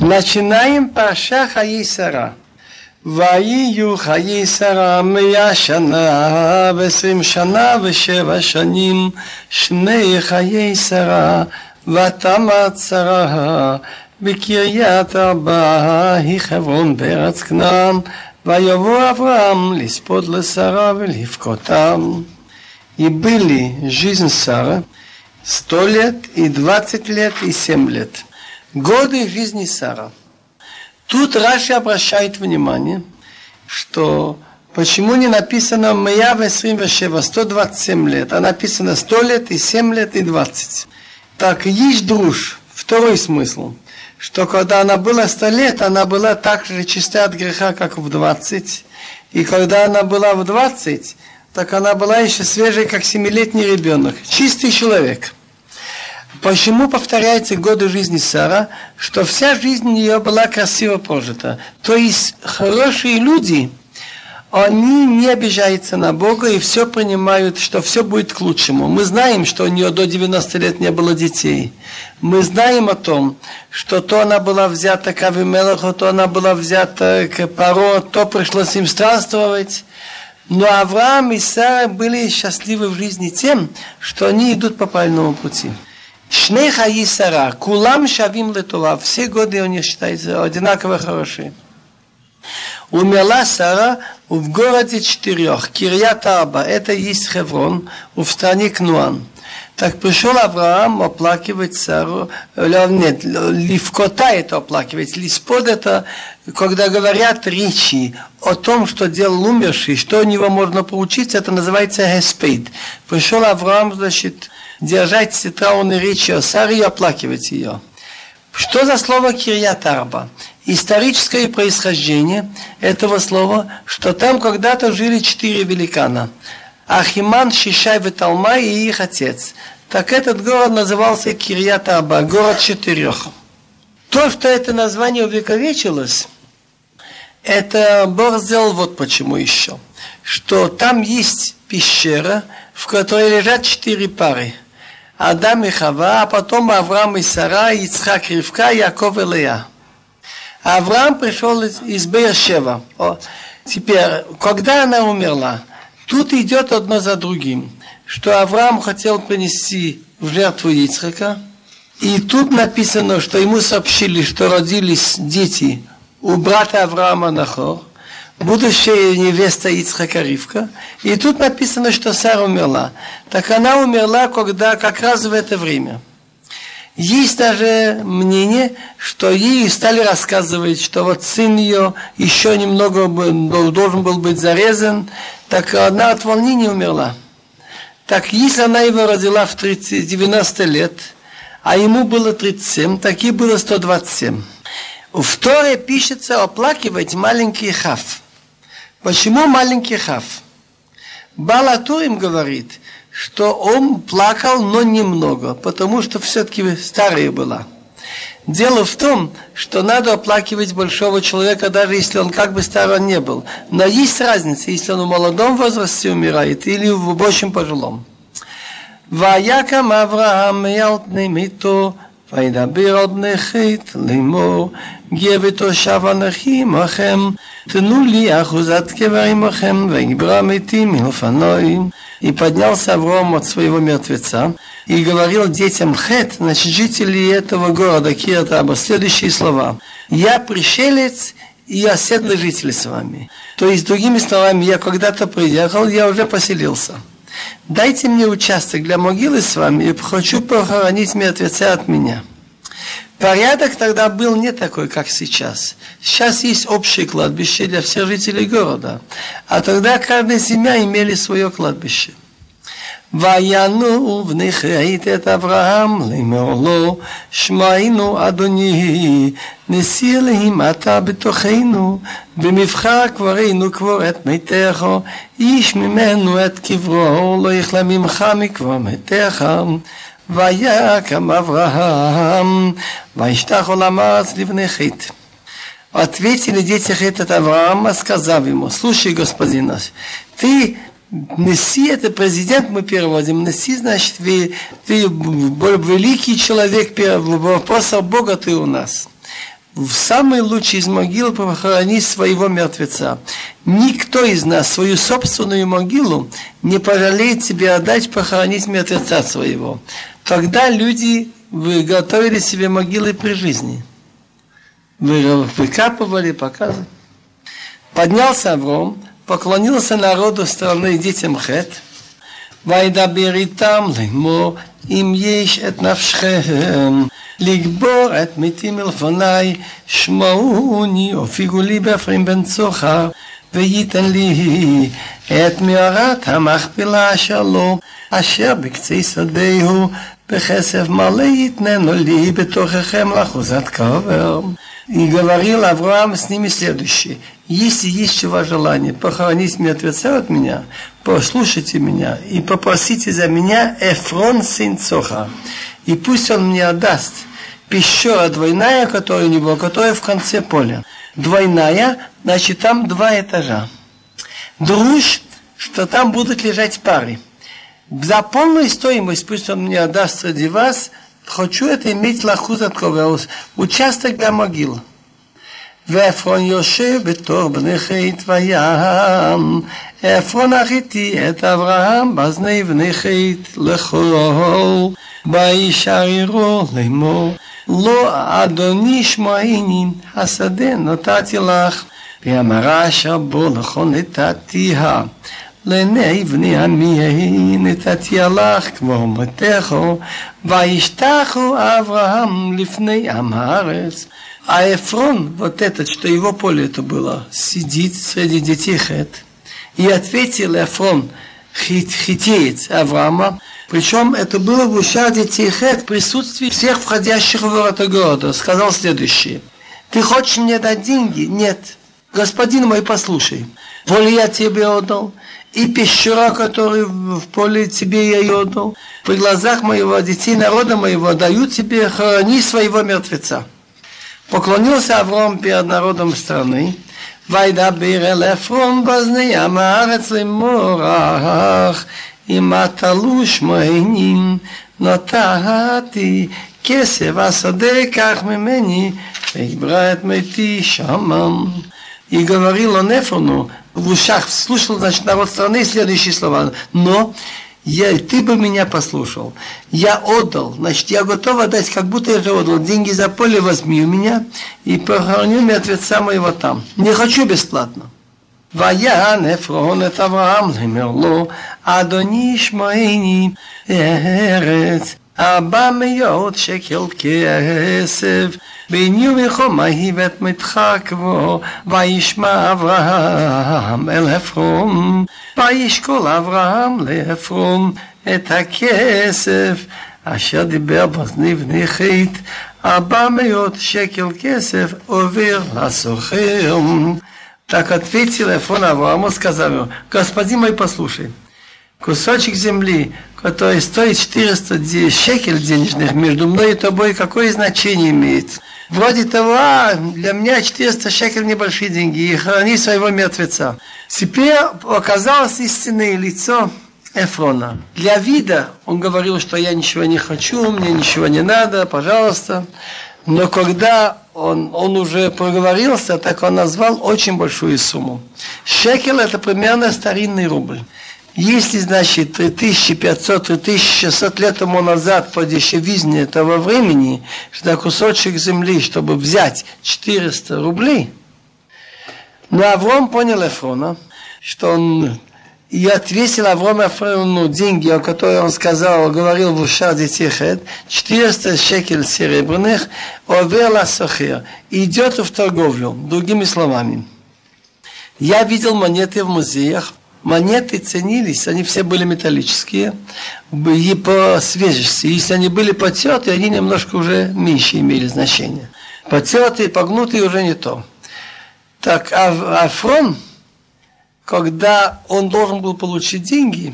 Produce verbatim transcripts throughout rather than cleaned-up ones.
Начинаем параша Хаей Сара. Ваию Хаей Сара мея шана, весим шана, вешева шаним, шней Хаей Сара, ватамат Сара, бекирьят Арба, и Хеврон берец Кнаан, ваяву Авраам, лиспод лесара, веливкотам. И были жизнь Сары сто лет, и двадцать лет, и семь лет. Годы жизни Сара. Тут Раши обращает внимание, что почему не написано «Мея весрим вешева» сто двадцать семь лет, а написано сто лет, и семь лет, и двадцать. Так, есть друж, второй смысл, что когда она была сто лет, она была так же чиста от греха, как в двадцать. И когда она была в двадцать, так она была еще свежей, как семилетний ребенок. Чистый человек. Почему повторяются годы жизни Сары? Что вся жизнь ее была красиво прожита. То есть хорошие люди, они не обижаются на Бога и все понимают, что все будет к лучшему. Мы знаем, что у нее до девяноста лет не было детей. Мы знаем о том, что то она была взята к Авимелеху, то она была взята к Паро, то пришлось им странствовать. Но Авраам и Сара были счастливы в жизни тем, что они идут по правильному пути. Шней Хаей Сара, кулам шавим летула, все годы у них считаются одинаково хорошие. Умерла Сара в городе четырех, Кирьят Арба, это есть Хеврон, в стране Кнуан. Так пришел Авраам оплакивать Сару, нет, Левкота это оплакивать, Лиспод это, когда говорят речи о том, что делал умерший, что у него можно поучиться, это называется Хеспейд. Пришел Авраам, значит, держать траурные речи о Саре и оплакивать ее. Что за слово Кирьят Арба? Историческое происхождение этого слова, что там когда-то жили четыре великана. Ахиман, Шишай, Талмай и их отец. Так этот город назывался Кирьят Арба, город четырех. То, что это название увековечилось, это Бог сделал вот почему еще. Что там есть пещера, в которой лежат четыре пары. Адам и Хава, а потом Авраам и Сара, Ицхак, Ривка, Яков и Лея. Авраам пришел из, из Беершева. Теперь, когда она умерла, тут идет одно за другим, что Авраам хотел принести в жертву Ицхака, и тут написано, что ему сообщили, что родились дети у брата Авраама Нахор, будущая невеста Ицхака Ривка, и тут написано, что Сара умерла. Так она умерла, когда как раз в это время. Есть даже мнение, что ей стали рассказывать, что вот сын ее еще немного должен был быть зарезан, так она от волнения умерла. Так если она его родила в девяносто лет, а ему было тридцать семь, так ей было сто двадцать семь. В Торе пишется оплакивать маленький Хав. Почему маленький Хав? Балатурим говорит, что он плакал, но немного, потому что все-таки старая была. Дело в том, что надо оплакивать большого человека, даже если он как бы старый не был. Но есть разница, если он в молодом возрасте умирает или в очень пожилом. «Ваякам Авраам ялтны миту, וידבר על בני חית לאמור, גאה ותושב אנכי עמכם, תנו לי אחוזת קבר עמכם, ויגברה מתים מלפני». И поднялся Авраам от своего мертвеца и говорил детям Хет, значит, жителей этого города Кирьят Арба, следующие слова. «Я пришелец, и я оседлый житель с вами». То есть, другими словами, я когда-то приехал, я уже поселился. «Дайте мне участок для могилы с вами, и хочу похоронить мертвеца от меня». Порядок тогда был не такой, как сейчас. Сейчас есть общее кладбище для всех жителей города. А тогда каждая семья имела свое кладбище. «Ваяну внихрейт эт Авраам лимеоло, шмаину адони, נסיר להימתה בתוכנו, במבחר קברנו קבור את מתך, איש ממנו את קברו, לא יכלה ממך מקבר מתך. ויקם אברהם, וישתח עולם הארץ לבני חית». Ответили дети Хета от Авраама, сказав ему: «Слушай, господин наш, ты неси, это президент мы переводим, неси, значит, ты, ты великий человек, вопросов Бога ты у нас». в самый лучший из могил похорони своего мертвеца. Никто из нас свою собственную могилу не пожалеет себе отдать похоронить мертвеца своего. Тогда люди готовили себе могилы при жизни. Выкапывали, показывали. Поднялся Авраам, поклонился народу страны и детям Хет. וידבר איתם לאמור אם יש את נפשכם לקבור את מתים לפני שמעוני הופיעו לי באפרים בן צוחר וייתן לי את מערת המכפלה אשר לו אשר בקצה שדהו בכסף מלא יתננו לי בתוככם לאחוזת קבר. И говорил Авраам с ними следующее: если есть чего желание похоронить мертвеца от меня, послушайте меня и попросите за меня Эфрон сын Цоха, и пусть он мне отдаст пещера двойная, которая у него, которая в конце поля. Двойная, значит там два этажа. Друж, что там будут лежать пары. За полную стоимость пусть он мне отдаст среди вас. Хочу это иметь лахуз от ковеус, участок для могил. ואפרון יושב בתור בני חית וים, אפרון החיתי את אברהם בזני בני חית לכל, וישארו לאמור, לא אדוני שמעיני, השדה נתתי לך, ואמרה אשר בו נכון נתתיה. לעיני בני עמי נתתי לך כבר מתכו, וישתחו אברהם לפני עם הארץ. А Эфрон, вот этот, что его поле это было, сидит среди детей Хет. И ответил Эфрон, хит, хитеец Авраама, причем это было в ушах детей Хет в присутствии всех входящих в ворота города. Сказал следующее: ты хочешь мне дать деньги? Нет. Господин мой, послушай, поле я тебе отдал, и пещера, которую в поле тебе я ее отдал, при глазах моего детей, народа моего, даю тебе, хорони своего мертвеца. Поклонился Авраам перед народом страны, וידבר אל עפרון בזני עם הארץ לאמור אם אתה לא שמעני נתתי כסף השדה קח ממני ויקברה את מתי שם. И говорил он Эфрону в ушах, слушал, значит, народ страны следующие слова: но я, ты бы меня послушал, я отдал, значит, я готов отдать, как будто я же отдал, деньги за поле возьми у меня и похорони мертвеца моего там, не хочу бесплатно. ויען עפרון את אברהם לאמר לו אדוני שמעני ארץ ארבע מאות שקל כסף בניו מחום ההיא ואת מתך כבר וישמע אברהם אל עפרון וישקול אברהם לעפרון את הכסף אשר דיבר בזני בני חית ארבע מאות שקל כסף עובר לסוחר. Так ответил Эфрон Аврааму, сказал ему: господин мой, послушай, кусочек земли, который стоит четыреста шекель денежных, между мной и тобой какое значение имеет? Вроде того, а, для меня четыреста шекель небольшие деньги, и хорони своего мертвеца. Теперь оказалось истинное лицо Эфрона. Для вида он говорил, что я ничего не хочу, мне ничего не надо, пожалуйста. Но когда он, он уже проговорился, так он назвал очень большую сумму. Шекел – это примерно старинный рубль. Если, значит, три тысячи пятьсот - три тысячи шестьсот лет тому назад по дешевизне этого времени, что кусочек земли, чтобы взять четыреста рублей, но Авром понял Эфрона, что он... И отвесил Авраам Эфрону деньги, о которых он сказал, говорил в ушах детей Хет, четыреста шекель серебряных, овер ла-сохер, идет в торговлю. Другими словами, я видел монеты в музеях, монеты ценились, они все были металлические, и по свежести, если они были потертые, они немножко уже меньше имели значение. Потертые, погнутые уже не то. Так, Эфрон, когда он должен был получить деньги,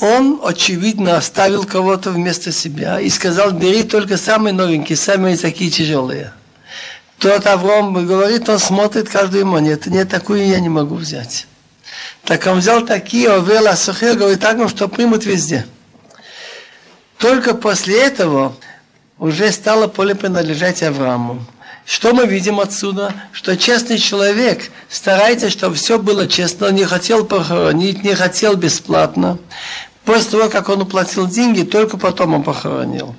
он, очевидно, оставил кого-то вместо себя и сказал: бери только самые новенькие, самые такие тяжелые. Тот Авраам говорит, он смотрит каждую монету: нет, такую я не могу взять. Так он взял такие, овер ла-сохер, говорит, так, что примут везде. Только после этого уже стало поле принадлежать Аврааму. Что мы видим отсюда? Что честный человек старается, чтобы все было честно, он не хотел похоронить, не хотел бесплатно. После того, как он уплатил деньги, только потом он похоронил.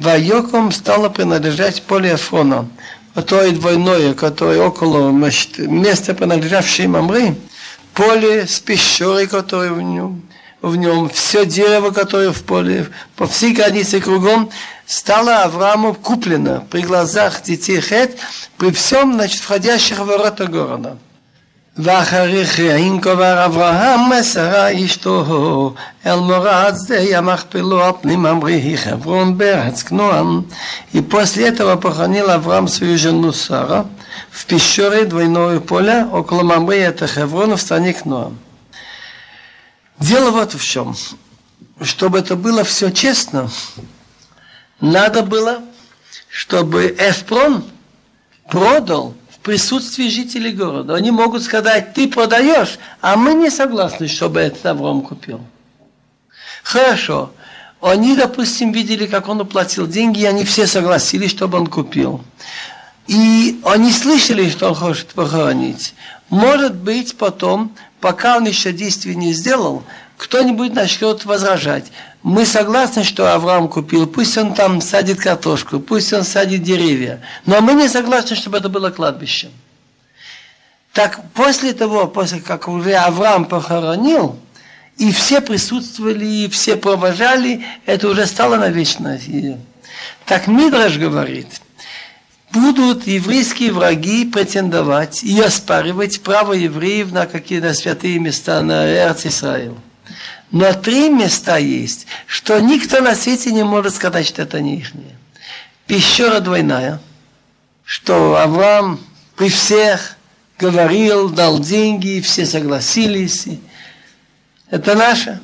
Ваёком стало принадлежать поле Эфрона. То двойное, которое около места, принадлежавшее Мамре, поле с пещерой, которое в нем, в нем, все дерево, которое в поле, по всей границе кругом, стало Аврааму куплено при глазах детей Хет, при всем, значит, входящих в ворота города. И после этого похоронил Авраам свою жену Сара в пещере двойного поля около Мамры, это Хеврон, в стране Кноам. Дело вот в чем. Чтобы это было все честно, надо было, чтобы Эфрон продал в присутствии жителей города. Они могут сказать: ты продаешь, а мы не согласны, чтобы этот Авраам купил. Хорошо. Они, допустим, видели, как он уплатил деньги, и они все согласились, чтобы он купил. И они слышали, что он хочет похоронить. Может быть, потом, пока он еще действий не сделал, кто-нибудь начнет возражать. Мы согласны, что Авраам купил, пусть он там садит картошку, пусть он садит деревья. Но мы не согласны, чтобы это было кладбищем. Так после того, после как уже Авраам похоронил, и все присутствовали, и все провожали, это уже стало навечно. Так Мидраш говорит: будут еврейские враги претендовать и оспаривать право евреев на какие-то святые места на Эрец-Исраэль. Но три места есть, что никто на свете не может сказать, что это не их. Пещера двойная, что Авраам при всех говорил, дал деньги, все согласились. Это наше.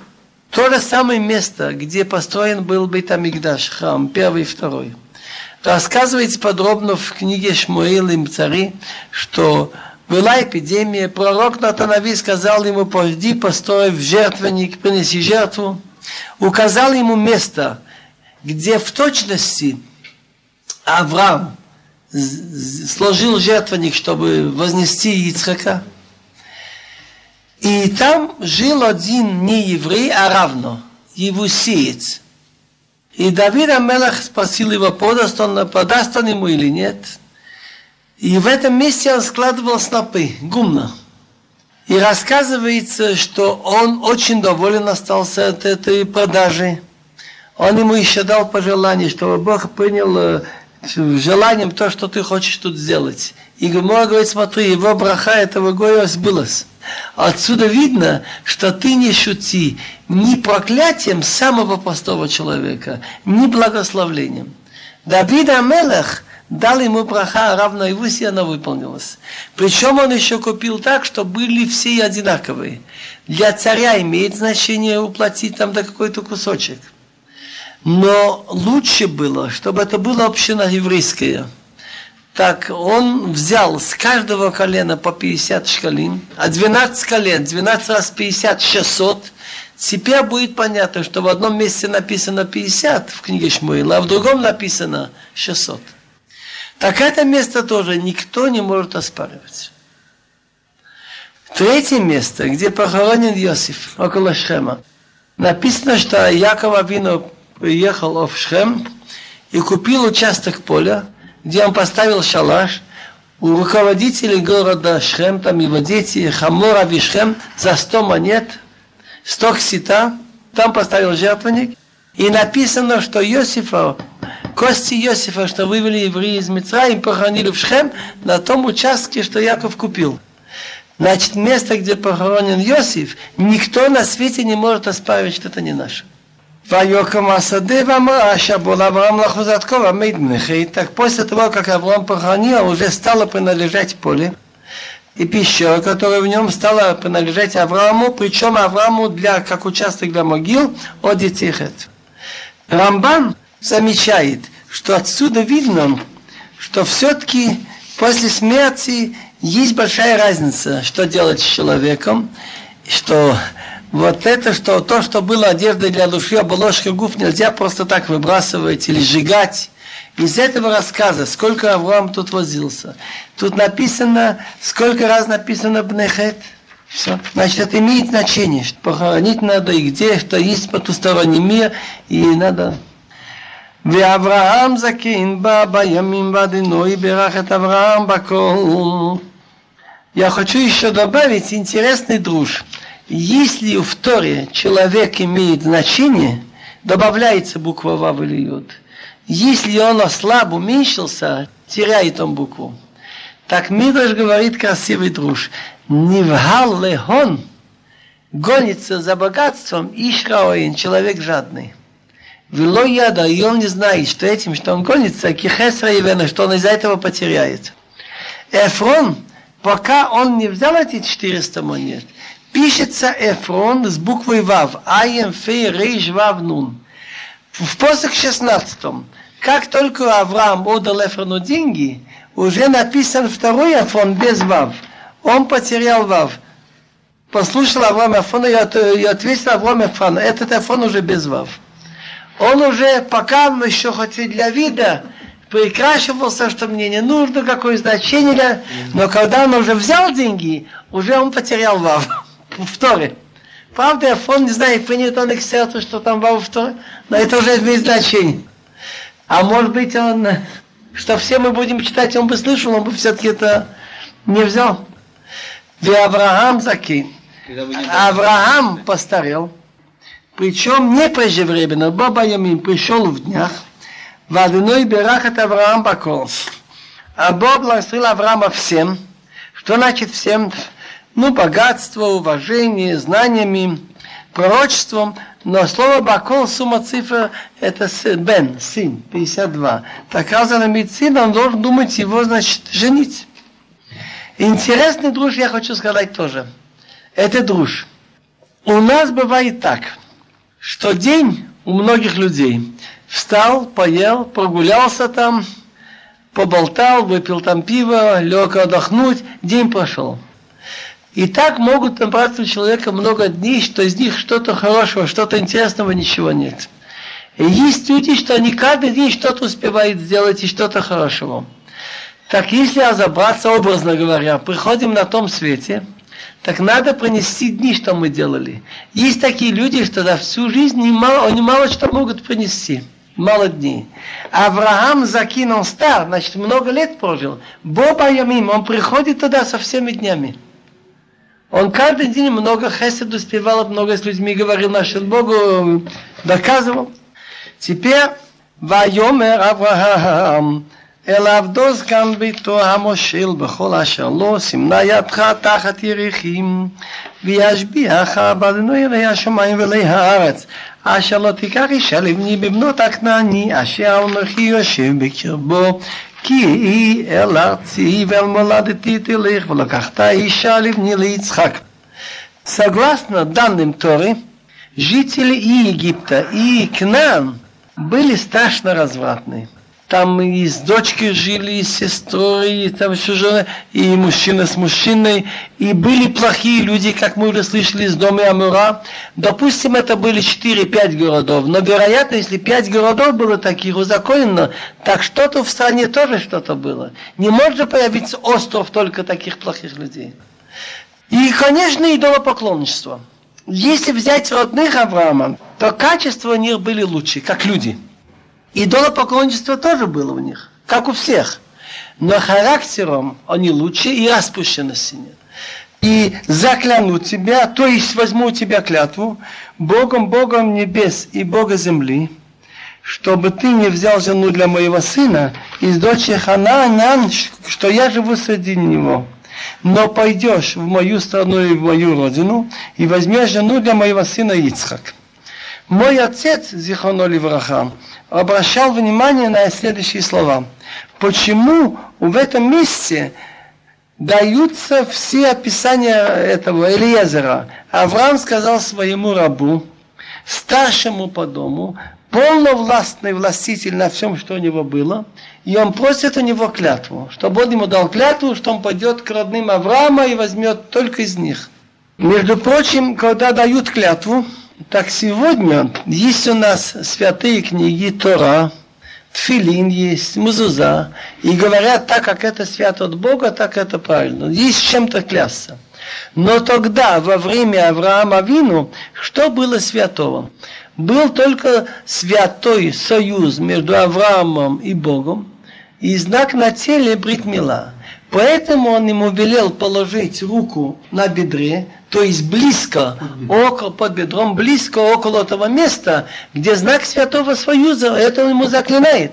То же самое место, где построен был Бейт-Амикдаш, храм, первый и второй. Рассказывается подробно в книге Шмуэла и Цари, что была эпидемия, пророк Натан-Нави сказал ему: пойди, построй жертвенник, принеси жертву. Указал ему место, где в точности Авраам сложил жертвенник, чтобы вознести Ицхака. И там жил один не еврей, а равно, евусеец. И Давид а-Мелех спросил его, продаст он, продаст он ему или нет. И в этом месте он складывал снопы, гумно. И рассказывается, что он очень доволен остался от этой продажи. Он ему еще дал пожелание, чтобы Бог принял желанием то, что ты хочешь тут сделать. И Гемора говорит: смотри, его браха этого гоя сбылась. Отсюда видно, что ты не шути ни проклятием самого простого человека, ни благословлением. Давид а-Мелех дал ему браха, равно Евусия, она выполнилась. Причем он еще купил так, что были все одинаковые. Для царя имеет значение уплатить там до какой-то кусочек. Но лучше было, чтобы это было община еврейская. Так он взял с каждого колена по пятьдесят шкалим, а двенадцать колен, двенадцать раз пятьдесят, шестьсот. Теперь будет понятно, что в одном месте написано пятьдесят в книге Шмуэла, а в другом написано шестьсот. Так это место тоже никто не может оспаривать. Третье место, где похоронен Иосиф, около Шхема. Написано, что Яков Авину приехал в Шхем и купил участок поля, где он поставил шалаш. У руководителей города Шхем, там его дети, Хамор ави Шхем, за сто монет, сто ксита, там поставил жертвенник. И написано, что Иосифа, кости Иосифа, что вывели евреи из Мицраим, похоронили в Шхем на том участке, что Яков купил. Значит, место, где похоронен Иосиф, никто на свете не может оспаривать, что это не наше. Так после того, как Авраам похоронил, уже стало принадлежать поле. И пещера, которая в нем, стала принадлежать Аврааму, причем Аврааму для, как участок для могил, от детей Хет. Рамбан замечает, что отсюда видно, что все-таки после смерти есть большая разница, что делать с человеком, что вот это, что то, что было одеждой для души, оболочка губ, нельзя просто так выбрасывать или сжигать. Из этого рассказа, сколько Авраам тут возился, тут написано, сколько раз написано Бнехет. Все. Значит, это имеет значение, что похоронить надо и где, что есть потусторонний мир, и надо... ואברהם זקן בא בימים ועדינו и ברח את אברהם בכל. Я хочу еще добавить интересный друж. Если в Торе человек имеет значение, добавляется буква Вав или Юд. Если он ослаб, уменьшился, теряет он букву. Так Мидраш говорит красивый друж. Нивгал лехон, гонится за богатством, иш раоин, человек жадный. Вело яда, и он не знает, что этим, что он гонится, кихесра и вена, что он из-за этого потеряет. Эфрон, пока он не взял эти четыреста монет, пишется Эфрон с буквой Вав. Айем фей рейш вав нун. В посох шестнадцатом, как только Авраам отдал Эфрону деньги, уже написан второй Эфрон без Вав. Он потерял Вав. Послушал Авраам Эфрона и ответил Авраам Эфрона. Этот Эфрон уже без Вав. Он уже, пока еще хоть и для вида, прикрашивался, что мне не нужно, какое значение, но когда он уже взял деньги, уже он потерял Вав в Торе. Правда, он не знает, принят он их к сердцу, что там Вав в Торе, но это уже имеет значение. А может быть он, что все мы будем читать, он бы слышал, он бы все-таки это не взял. Ве Авраам заки. Авраам постарел. Причем не преждевременно, Баба Ямин пришел в днях, в одной берах от Авраам Бакол. А Бог благословил Авраама всем. Что значит всем? Ну, богатство, уважение, знаниями, пророчеством. Но слово Бакол, сумма цифр, это Бен, сын, пятьдесят два. Так раз он имеет сына, он должен думать его, значит, женить. Интересный друж, я хочу сказать тоже. Это друж. У нас бывает так, что день у многих людей. Встал, поел, прогулялся там, поболтал, выпил там пиво, лег отдохнуть, день прошел. И так могут набраться у человека много дней, что из них что-то хорошего, что-то интересного, ничего нет. И есть люди, что они каждый день что-то успевают сделать и что-то хорошего. Так если разобраться, образно говоря, приходим на том свете, так надо принести дни, что мы делали. Есть такие люди, что за всю жизнь немало, они мало что могут принести. Мало дней. Авраам Закин, он стар, значит, много лет прожил. Боба Ямим, он приходит туда со всеми днями. Он каждый день много хесед успевал, много с людьми говорил, нашим Богу доказывал. Теперь, «Вайомер Авраам». אל עבדו זקן ביתו המושל בכל אשר לו, סמנה ידך תחת יריחים, וישביעך באדוני אלי השמיים ואלי הארץ, אשר לא תיקח אישה לבני בבנות הכנעני, אשר אנוכי יושב בקרבו, כי אל ארצי ואל מולדתי תלך, ולקחת אישה לבני ליצחק. Согласно данным Торы, жители и Египта, и Кнаан были страшно развратны. Там и с дочкой жили, и с сестрой, и там чужой, и мужчина с мужчиной, и были плохие люди, как мы уже слышали из дома Амура. Допустим, это были четыре-пять городов, но вероятно, если пять городов было таких узаконено, так что-то в стране тоже что-то было. Не может же появиться остров только таких плохих людей. И, конечно, идолопоклонничество. Если взять родных Авраама, то качества у них были лучше, как люди. Идолопоклонничество тоже было у них, как у всех. Но характером они лучше и распущенности нет. И закляну тебя, то есть возьму у тебя клятву, Богом, Богом небес и Бога земли, чтобы ты не взял жену для моего сына из дочери Ханаан, что я живу среди него. Но пойдешь в мою страну и в мою родину и возьмешь жену для моего сына Ицхака. Мой отец, Зихроно левраха, обращал внимание на следующие слова. Почему в этом месте даются все описания этого Элиезера? Авраам сказал своему рабу, старшему по дому, полновластный властитель на всем, что у него было, и он просит у него клятву, чтобы он ему дал клятву, что он пойдет к родным Авраама и возьмет только из них. Между прочим, когда дают клятву, так сегодня есть у нас святые книги Тора, Тфилин есть, Мезуза, и говорят, так как это свято от Бога, так это правильно. Есть чем-то клясться. Но тогда, во время Авраама Авину, что было святого? Был только святой союз между Авраамом и Богом, и знак на теле брит мила. Поэтому он ему велел положить руку на бедре, то есть близко, около, под бедром, близко около того места, где знак святого союза, это он ему заклинает.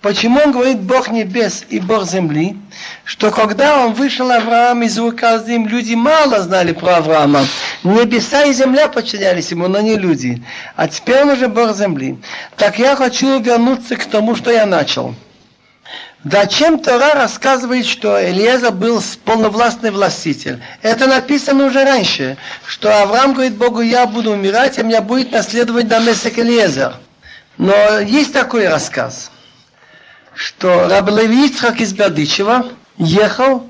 Почему он говорит Бог небес и Бог земли? Что когда он вышел Авраам из рука земли, люди мало знали про Авраама. Небеса и земля подчинялись ему, но не люди. А теперь он уже Бог земли. Так я хочу вернуться к тому, что я начал. Зачем Тора рассказывает, что Элиэзер был полновластный властитель? Это написано уже раньше, что Авраам говорит Богу, я буду умирать, а меня будет наследовать Дамесек Элиэзер. Но есть такой рассказ, что Рабби Леви Ицхак из Бердичева ехал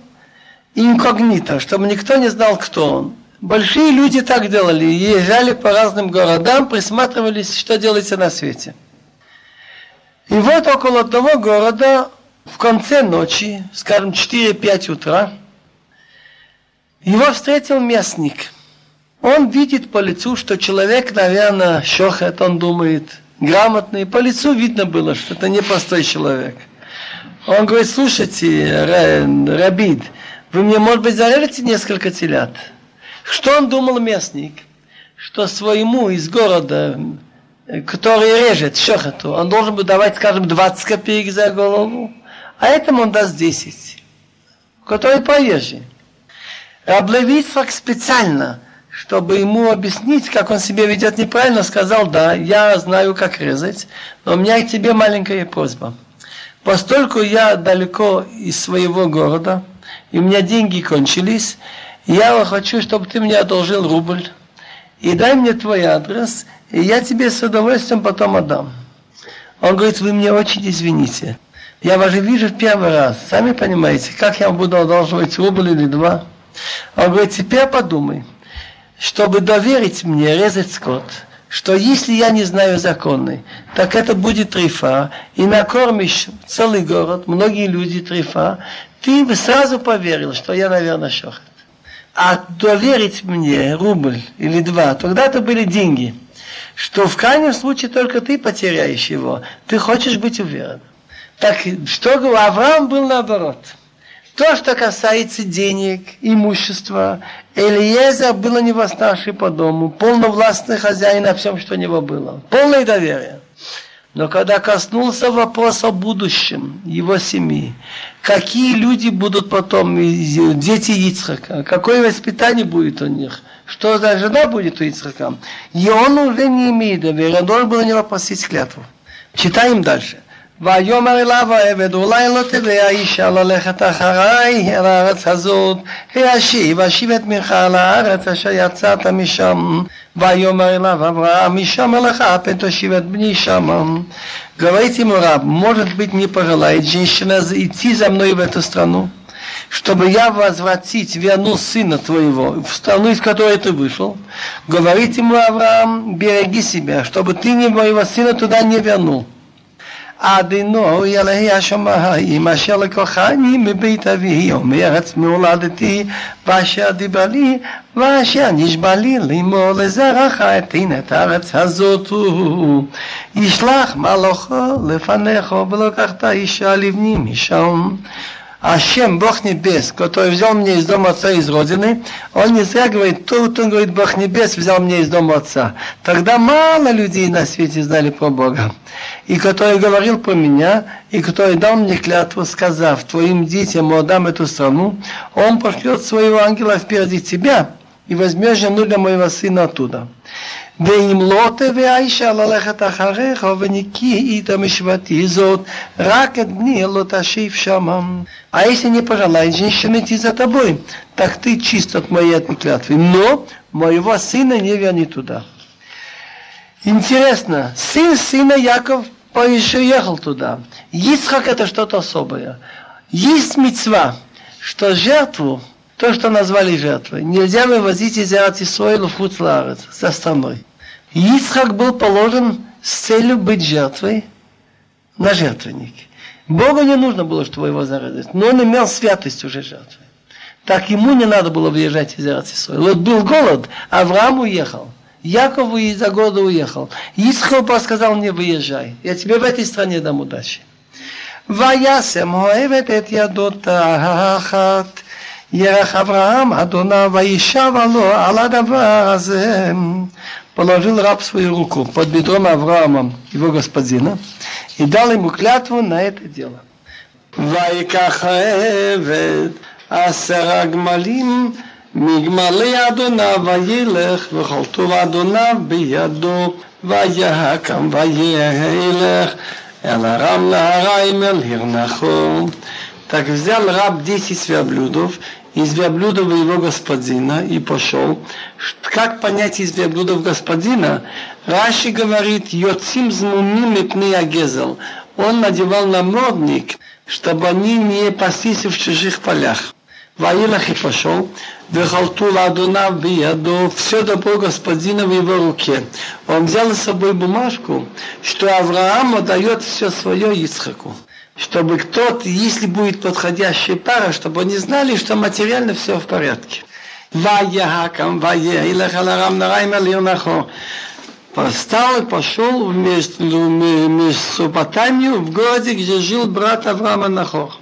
инкогнито, чтобы никто не знал, кто он. Большие люди так делали, езжали по разным городам, присматривались, что делается на свете. И вот около того города, в конце ночи, скажем, четыре-пять утра, его встретил мясник. Он видит по лицу, что человек, наверное, шохет, он думает, грамотный. По лицу видно было, что это непростой человек. Он говорит, слушайте, рабид, вы мне, может быть, зарежете несколько телят? Что он думал, мясник? Что своему из города, который режет шохету, он должен бы давать, скажем, двадцать копеек за голову, а этому он даст десять, который поезжий. Рабби Леви Ицхак специально, чтобы ему объяснить, как он себя ведет неправильно, сказал, да, я знаю, как резать, но у меня и тебе маленькая просьба. Поскольку я далеко из своего города, и у меня деньги кончились, я хочу, чтобы ты мне одолжил рубль, и дай мне твой адрес, и я тебе с удовольствием потом отдам. Он говорит, вы меня очень извините. Я вас же вижу в первый раз. Сами понимаете, как я буду одалживать рубль или два? Он говорит, теперь подумай, чтобы доверить мне резать скот, что если я не знаю законы, так это будет трифа, и накормишь целый город, многие люди трифа, ты бы сразу поверил, что я, наверное, шохет. А доверить мне рубль или два, тогда это были деньги, что в крайнем случае только ты потеряешь его, ты хочешь быть уверен. Так что говорил, Авраам был наоборот. То, что касается денег, имущества, Элиэзер был у него старший по дому, полновластный хозяин на всем, что у него было, полное доверие. Но когда коснулся вопрос о будущем его семьи, какие люди будут потом, дети Ицхака, какое воспитание будет у них, что за жена будет у Ицхака, и он уже не имеет доверия, он должен был у него просить клятву. Читаем дальше. ויאמר אליו העבד אולי לא תדע אישה ללכת אחריי אל הארץ הזאת ואשיב אשיב את ממך אל הארץ אשר יצאת משם ויאמר אליו אברהם משם אליך פן תשיב את בני שם. Говорит ему раб, может быть, не пожелает женщина идти за мной в эту страну, чтобы я возвратить, верну сына твоего в страну, из которой ты вышел. Говорит ему Авраам, береги себя, чтобы ты моего сына туда не вернул. עדינו ילהי השמיים אשר לקוחני מבית אבי ומארץ מולדתי ואשר דיבר לי ואשר נשבע לי לימור לזרעך אתן את הארץ הזאת ישלח מלאכו לפניך ולקחת אישה לבני משם. Ашем, Бог Небес, который взял меня из дома отца, из родины, он не зря говорит, тут он говорит, Бог Небес взял меня из дома отца. Тогда мало людей на свете знали про Бога. И который говорил про меня, и который дал мне клятву, сказав, твоим детям отдам эту страну, он пошлет своего ангела впереди тебя и возьмет жену для моего сына оттуда. ואם לא תבע אישה ללכת אחריך ונקי את המשבטי זאת רק את בני לא תשיב שם. А если не пожелает женщина идти за тобой, так ты чист от моей клятвы, но моего сына не верни туда. Интересно, сын сына Яков еще ехал туда. Ицхак — это что-то особое. Есть мицва, что жертву, то, что назвали жертвой, нельзя вывозить из Эрец-Исроэль в Хуц-Лаарец, за страной. Ицхак был положен с целью быть жертвой на жертвенник. Богу не нужно было, чтобы его зарезать, но он имел святость уже жертвы. Так ему не надо было выезжать из Эрец-Исроэль. Вот был голод, Авраам уехал. Яков из-за голода уехал. Ицхак сказал: не выезжай, я тебе в этой стране дам удачи. Ваясем гоэвет эт ядот ахат, ерах Авраам Адона ваишав ало ала давар азе. Положил раб свою руку под бедром Авраама, его господина, и дал ему клятву на это дело. Ваиках эвет асер гмалим מגמלי אדוניו וילך וכל טוב אדוניו בידו ויקם וילך אל הרם נהריים אל הר נחום. Так взял раб десять свяблюдов из свяблюдов его господина и пошел. Как понять из свяблюдов господина? Раши говорит: йоцим змумим мипней агезел. Он надевал намордник, чтобы они не паслись в чужих полях. Ваилах и пошел, вехалту ладуна в биаду, все добро господина в его руке. Он взял с собой бумажку, что Авраам отдает все свое Ицхаку, чтобы кто-то, если будет подходящая пара, чтобы они знали, что материально все в порядке. Ваяхакам, ваилах аларам нараим алирнахо. Встал и пошел в Месопотамию, в городе, где жил брат Авраама Нахор.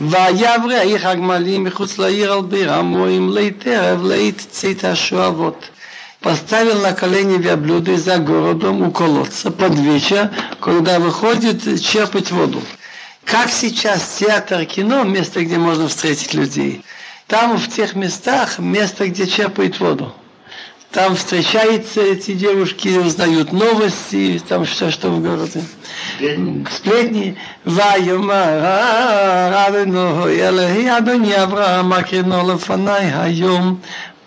ויברא איך הגמלים מחוץ לעיר על בירם רואים לית ערב לית צאת השואבות. Поставил на колени вяблюды за городом у колодца под вечер, когда выходит черпать воду. Как сейчас театр, кино, место, где можно встретить людей. Там в тех местах место, где черпают воду. Там встречаются эти девушки, узнают новости, там все, что в городе. Сплетни.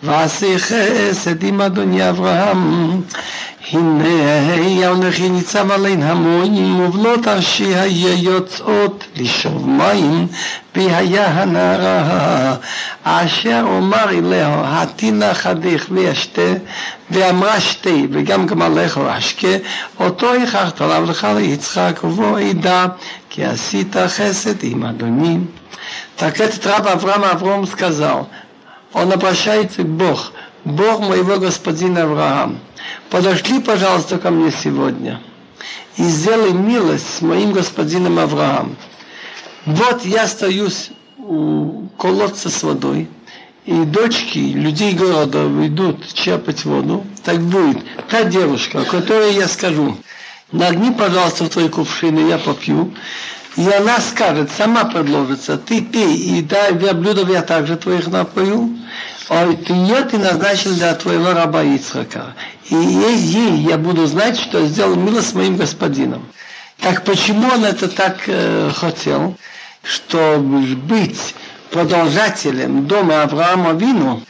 אשר אומר אליהו, התינה חדיך וישתה, ואמרה שתה, וגם גמלך אשקה, אותו הכרחת עליו לך ליצחק, ובוא ידע, כי עשית חסד עם אדוני. תקלת רב אברהם אברהם сказал, он обращается к Богу, Бог моего господина Авраам, подошли, пожалуйста, ко мне сегодня, и сделай милость с моим господином Авраам. Вот я остаюсь у колодца с водой, и дочки людей города идут черпать воду, так будет. Та девушка, которой я скажу: нагни, пожалуйста, в твои кувшины, я попью. И она скажет, сама предложится: ты пей, и дай блюдо я также твоих напою. А ее ты назначил для твоего раба Ицхака. И ей я буду знать, что сделал милость с моим господином. Так почему он это так э, хотел? Чтобы быть продолжателем дома Авраама Вину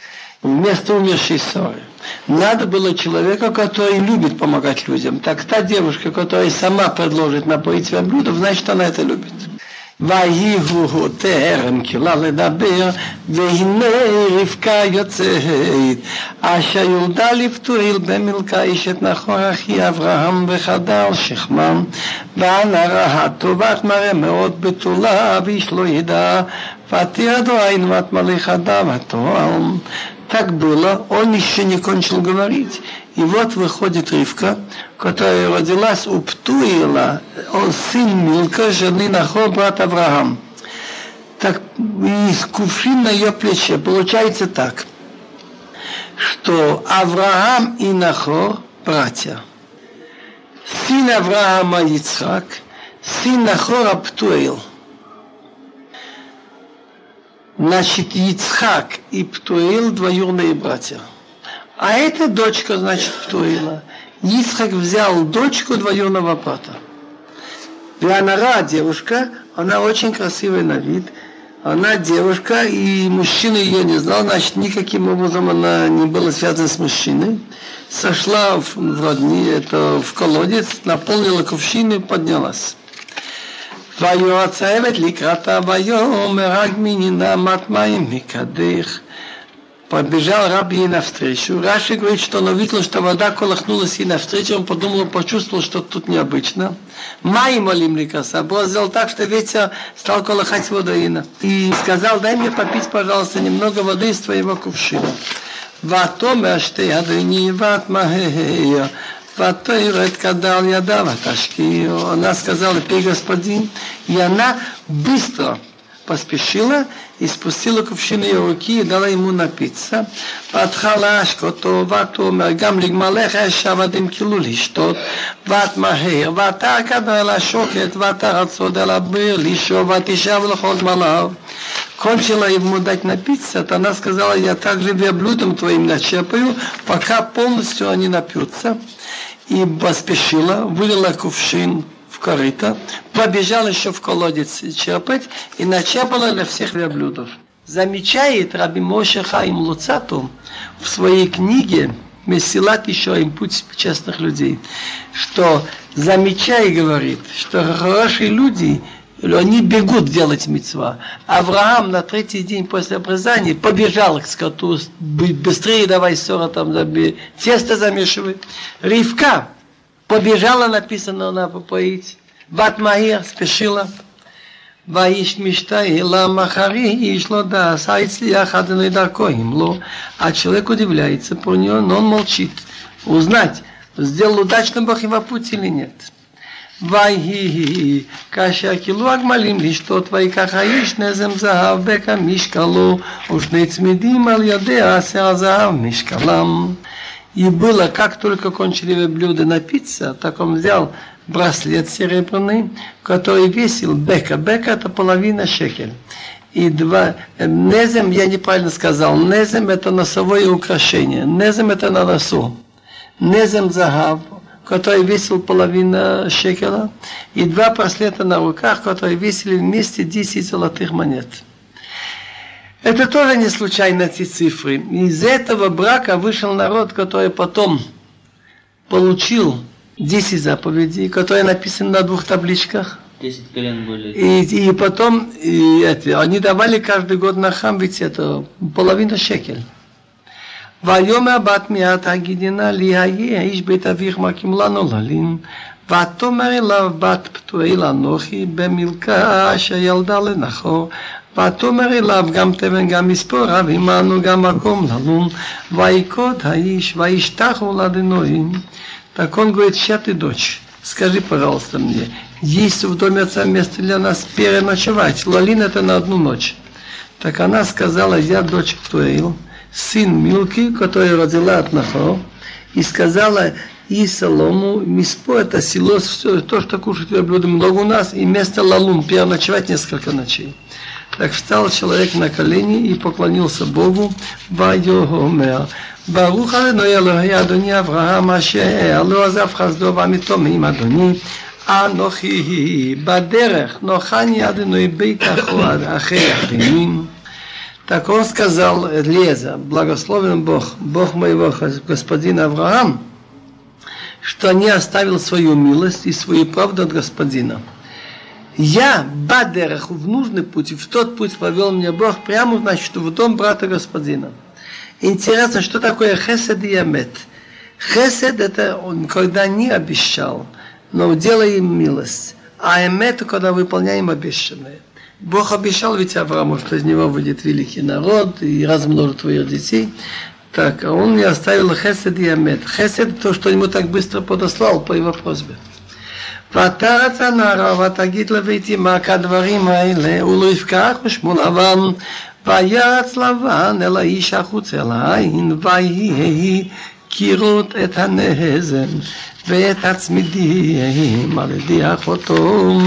вместо умершей Сары. Надо было человека, который любит помогать людям. Так та девушка, которая сама предложит напоить себя блюдом, значит, она это любит. ויהיו טרם כלה לדבר, והנה רבקה יוצאת, אשר יולדה לפתואל במלכה אשת נחור אחי אברהם וחדר שכמם, והנערה הטובת מראה מאוד בתולה, ואיש לא ידע, ותירדו עין בת מלך אדם התואם. Так было, он еще не кончил говорить. И вот выходит Ривка, которая родилась у Птуила, он сын Милка, жены Нахор, брат Авраам. Так из кувшин на ее плече получается так, что Авраам и Нахор братья. Сын Авраама Ицхак, сын Нахора Птуил. Значит, Ицхак и Птуил двоюродные братья. А это дочка, значит, Птуила. Ицхак взял дочку двоюродного брата. Вианара, девушка, она очень красивая на вид. Она девушка, и мужчина ее не знал, значит, никаким образом она не была связана с мужчиной. Сошла в, в родни, это в колодец, наполнила кувшин и поднялась. Побежал раб ей навстречу. Раши говорит, что он увидел, что вода колыхнулась ей навстречу, он подумал, почувствовал, что тут необычно. Май молим ликаса, Бог сделал так, что ветер стал колыхать воду ина. И сказал, дай мне попить, пожалуйста, немного воды из твоего кувшина. Она сказала, пей, господин, и она быстро поспешила и спустила кувшин ее руки и дала ему напиться. Кончила ему дать напиться, то она сказала, я также верблюдом твоим начерпаю, пока полностью они напьются. И поспешила, вылила кувшин в корыто, побежал еще в колодец черпать и начерпала для всех верблюдов. Замечает Раби Моше Хаим Луцату в своей книге «Месилат Йешаrim. Путь честных людей», что замечает, говорит, что хорошие люди, они бегут делать мицва. Авраам на третий день после обрезания побежал к скоту, быстрее давай сора там, тесто замешивай. Ривка побежала, написано, она попоить. Бат Маир спешила. Ваиш мечтай, ламахари, и шло да, сайц ли ахадной даркой имло. А человек удивляется про нее, но он молчит. Узнать, сделал удачно Бог его путь или нет. Вайхи, каша килу агмалим, и что твои кахаиш, незем загав бека мишкалу, уж не цмедим аль яде, а сера загав мишкалам. И было, как только кончили верблюды напиться, так он взял браслет серебряный, который весил бека. Бека – это половина шекель. И два... Незем, я неправильно сказал, незем – это носовое украшение. Незем – это на носу. Незем загав, который весил половина шекеля. И два браслета на руках, которые весили вместе десять золотых монет. Это тоже не случайно эти цифры. Из этого брака вышел народ, который потом получил десять заповедей, которые написаны на двух табличках. десять колен были. И, и потом и эти, они давали каждый год на хам, ведь это половина шекель. Вайома бат миат агидина лиае иш бет авих маким лану лалин. Ватомер элав бат птуэй ланохи бемилка аша ялда ленахо. ותאמר אליו גם תבן גם מספורה ועמנו גם מקום ללון ויקוד האיש וישתח הולד אלוהים. Так он говорит, ща ты, дочь, скажи, пожалуйста, мне, есть в доме отца место для нас переночевать? Лалин это на одну ночь. Так она сказала, я дочь Птуэл, сын Милки, который родила от Нахо, и сказала и солому, миспо это село, все то, что кушают верблюды, много у нас, и место лалун, переночевать несколько ночей. Так встал человек на колени и поклонился Богу. Вайомер. Барух Адонай Элохей Адони Авраам Ашер ло азав хасдо вамитомим Адони. Анохи бадерех нохани Адонай бейт ахер адоним. Так он сказал Элиезер, благословен Бог, Бог моего господина Авраам, что не оставил свою милость и свою правду от господина. Я, бадерах, в нужный путь, в тот путь повел меня Бог, прямо, значит, в дом брата господина. Интересно, что такое хесед и эмет? Хесед – это он, когда не обещал, но делаем милость. А эмет – когда выполняем обещанное. Бог обещал ведь Аврааму, что из него выйдет великий народ и размножит твоих детей. Так, а он не оставил хесед и эмет. Хесед – то, что ему так быстро подослал по его просьбе. ואתה רצה נערה, ותגיד לביתי מה כדברים האלה, ולא יפקח בשמו לבן, וירץ לבן אל האיש החוץ אל העין, ויהי קירות את הנזם, ואת הצמידים על ידי אחותו,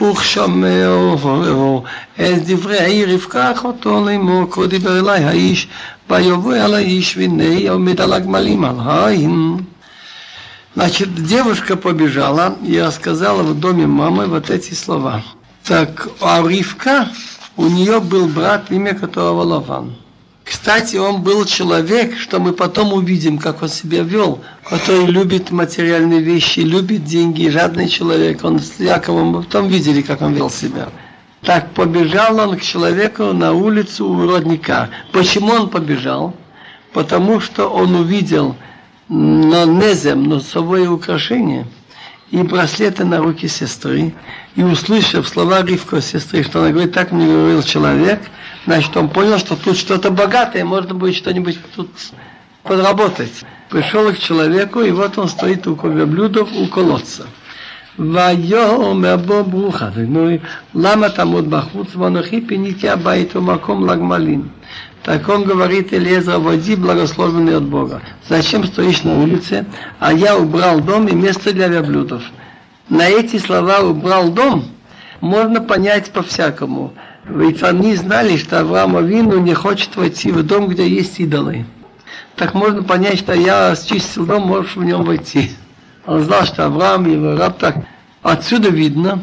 וכשומעו את דברי רבקה אחותו לאמור, כה דיבר אלי האיש, ויבוא אל האיש, והנה עומד על הגמלים על העין. Значит, девушка побежала и рассказала в доме мамы вот эти слова. Так, а Ривка У нее был брат, имя которого Лаван. Кстати, он был человек, что мы потом увидим, как он себя вел, который любит материальные вещи, любит деньги, жадный человек. Он с Яковом, мы потом видели, как он вел себя. Так побежал он к человеку на улицу у родника. Почему он побежал? Потому что он увидел на незем носовое украшение и браслеты на руки сестры. И услышав слова Ривка сестры, что она говорит, так мне говорил человек, значит, он понял, что тут что-то богатое, можно будет что-нибудь тут подработать. Пришел к человеку, и вот он стоит у верблюдов, у колодца. Так он говорит, Элиэзер Води, благословенный от Бога. Зачем стоишь на улице? А я убрал дом и место для верблюдов. На эти слова «убрал дом» можно понять по-всякому. Ведь они знали, что Авраам Авину не хочет войти в дом, где есть идолы. Так можно понять, что я счистил дом, можешь в нем войти. Он знал, что Авраам, его раб, так. Отсюда видно,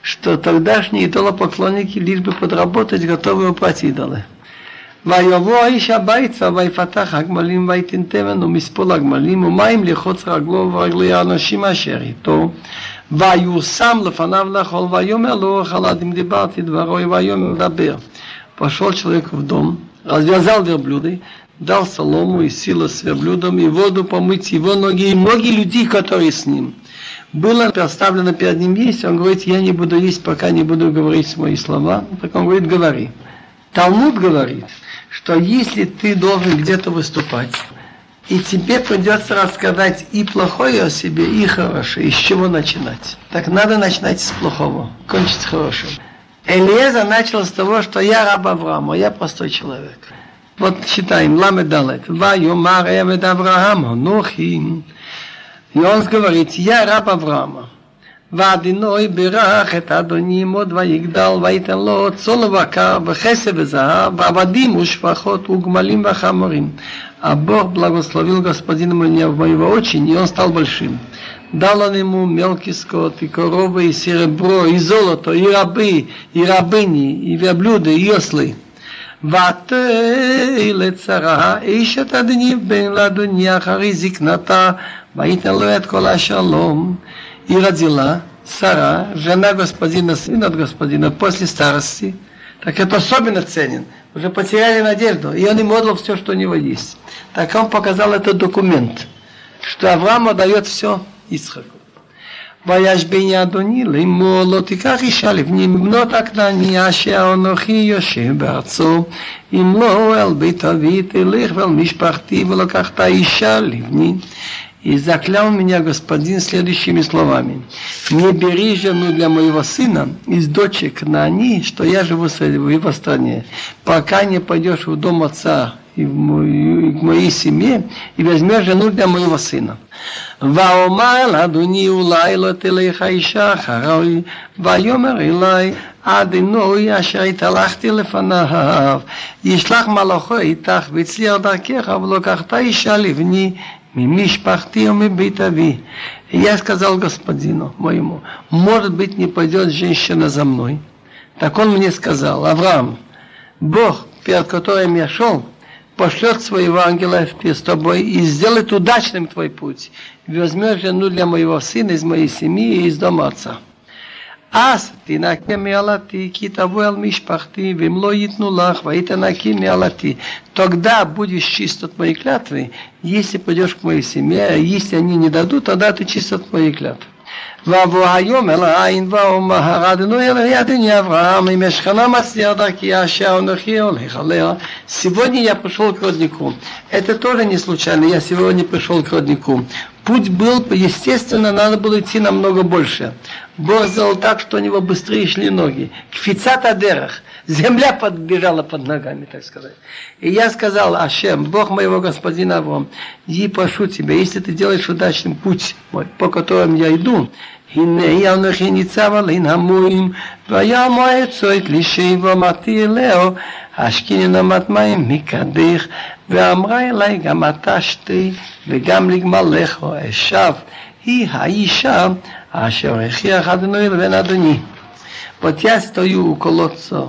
что тогдашние идолопоклонники, лишь бы подработать, готовы убрать идолы. Пошел человек в дом, развязал верблюды, дал солому и силу с верблюдом, и воду помыть его ноги, и ноги людей, которые с ним. Было поставлено перед ним есть, он говорит, я не буду есть, пока не буду говорить мои слова. Так он говорит, говори. Талмуд говорит, что если ты должен где-то выступать, и тебе придется рассказать и плохое о себе, и хорошее, и с чего начинать. Так надо начинать с плохого, кончить с хорошего. Элиэзер начал с того, что я раб Авраама, я простой человек. Вот читаем, Ламед Далет. Вайомар эвед Авраама, нохим. И он говорит, я раб Авраама. ועדינו בירך את אדוני עוד ויגדל ויתן לו צאן ובקר וכסף וזהב ועבדים ושפחות וגמלים וחמורים. А Бог благословил господина моего очень, и он стал большим. Дал он ему мелкий скот, и коровы, и серебро, и золото, и рабы, и рабыни, и верблюды, и ослы. ותהי לצרה אשת אדוני בן לאדוני אחרי זקנתה ויתן לו את כל השלום. И родила Сара, жена господина, сын от господина, после старости. Так это особенно ценен. Уже потеряли надежду, и он им отдал все, что у него есть. Так он показал этот документ, что Авраам отдает все Исхаку. И заклял меня господин следующими словами. Не бери жену для моего сына из дочек на они, что я живу в его стране. Пока не пойдешь в дом отца и в мою, и к моей семье, и возьмешь жену для моего сына. Я сказал господину моему, может быть, не пойдет женщина за мной. Так он мне сказал, Авраам, Бог, перед которым я шел, пошлет своего ангела с тобой и сделает удачным твой путь. Возьмешь жену для моего сына из моей семьи и из дома отца. אז תנקה מעלתי, כי תבוא אל משפחתי, ואם לא ייתנו לך, ותנקי מעלתי. Тогда будешь чист от моей клятвы, если пойдешь к моей семье, а если они не дадут, тогда ты чист от моей клятвы. ועבור היום אל העין ואומר, אדנו אל ידני אברהם, אם אשכנה מצליח דרכי, אשר אנוכי הולך עליה. Сегодня я пришел к роднику. Это тоже не случайно, я сегодня пришел к роднику. Путь был, естественно, надо было идти намного больше. Бог сделал так, что у него быстрее шли ноги. Кфицат адерах. Земля подбежала под ногами, так сказать. И я сказал, Ашем, Бог моего господина Авраам, я прошу тебя, если ты делаешь удачным путь, по которому я иду, ואמרה אליי גם אתה שתי וגם לגמלך אשב היא האישה אשר הכריח אדוני לבן אדוני. Вот я стою у колодца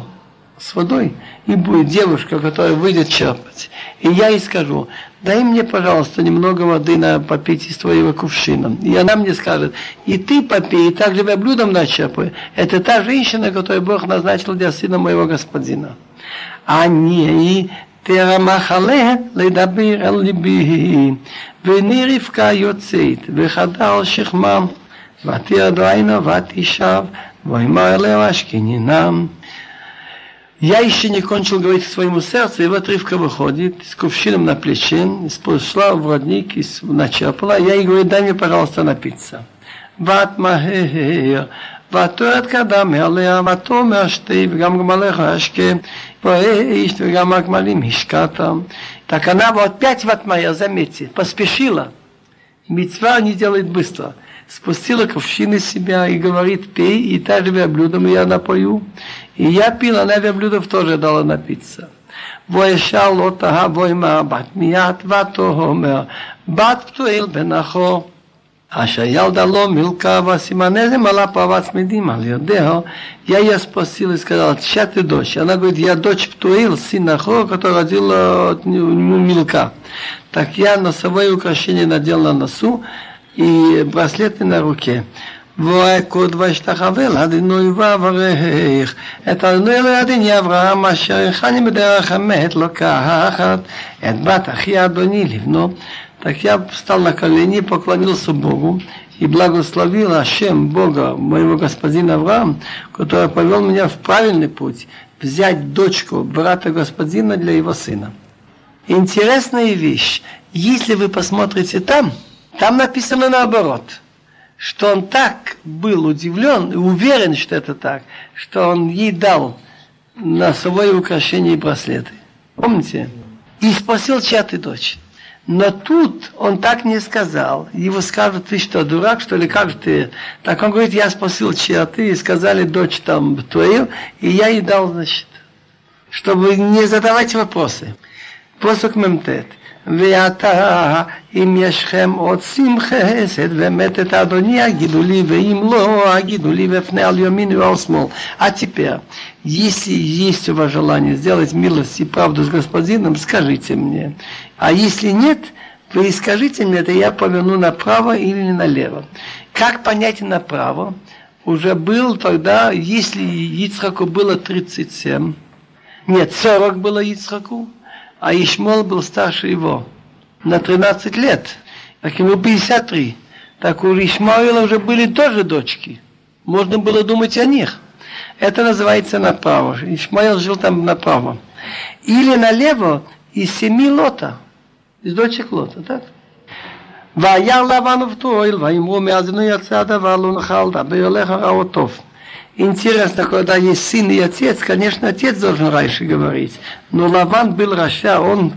с водой, и будет девушка, которая выйдет черпать. И я ей скажу: дай мне, пожалуйста, немного воды на попить из твоего кувшина. И она мне скажет: и ты попей, и также я блюдом начерпаю. Это та женщина, которую Бог назначил для сына моего господина. А не Терамахале ледабир ал либи, вени Ривка йоцейт, вехадал шихмам, ватир дуайна ватишав, ваймар левашкининам. Я еще не кончил говорить к своему сердцу, и вот Ривка выходит с кувшином на плече, пошла в родник, начерпала, я ей говорю: дай мне, пожалуйста, напиться. Ват махер, ватуэт кадам, алея ватом аштей, вгам малехашке, поэйшт, вгам акмалим хишката. Так она вот пять ват моя, заметьте, поспешила. Мицва не делает быстро. Спустила кувшин из себя и говорит: пей, и также верблюдом я напою. И я пил, она верблюдов тоже дала напиться. Я ее спросил и сказал: чья ты дочь? Она говорит: я дочь Птуил, сын Нахо, который родил Милка. Так я носовое украшение надел на носу и браслеты на руке. Так я встал на колени, поклонился Богу и благословил Ашем, Бога, моего господина Авраам, который повел меня в правильный путь, взять дочку брата господина для его сына. Интересная вещь. Если вы посмотрите там, там написано наоборот, что он так был удивлен и уверен, что это так, что он ей дал носовое украшение и браслеты. Помните? И спросил: чья ты дочь? Но тут он так не сказал. Его скажут: ты что, дурак, что ли, как ты? Так он говорит: я спросил, чья ты, и сказали: дочь там Птуил, и я ей дал, значит, чтобы не задавать вопросы. Посок мемтет. ואתה אם ישכם עוד שמחסד ומת את אדוני הגידו לי ואם לא הגידו לי ופני על ימין ועל שמאל. А теперь, если есть у вас желание сделать милость и правду с господином, скажите мне. А если нет, вы скажите мне, это я поверну направо или налево. Как понять направо? Уже был тогда, если Ицхаку было тридцать семь, нет, сорок было Ицхаку, а Ишмол был старше его на тринадцать лет, так ему пятьдесят три. Так у Ишмаила уже были тоже дочки. Можно было думать о них. Это называется направо. Ишмаил жил там направо. Или налево из семи Лота, из дочек Лота, так? Интересно, когда есть сын и отец, конечно, отец должен раньше говорить. Но Лаван был Раша, он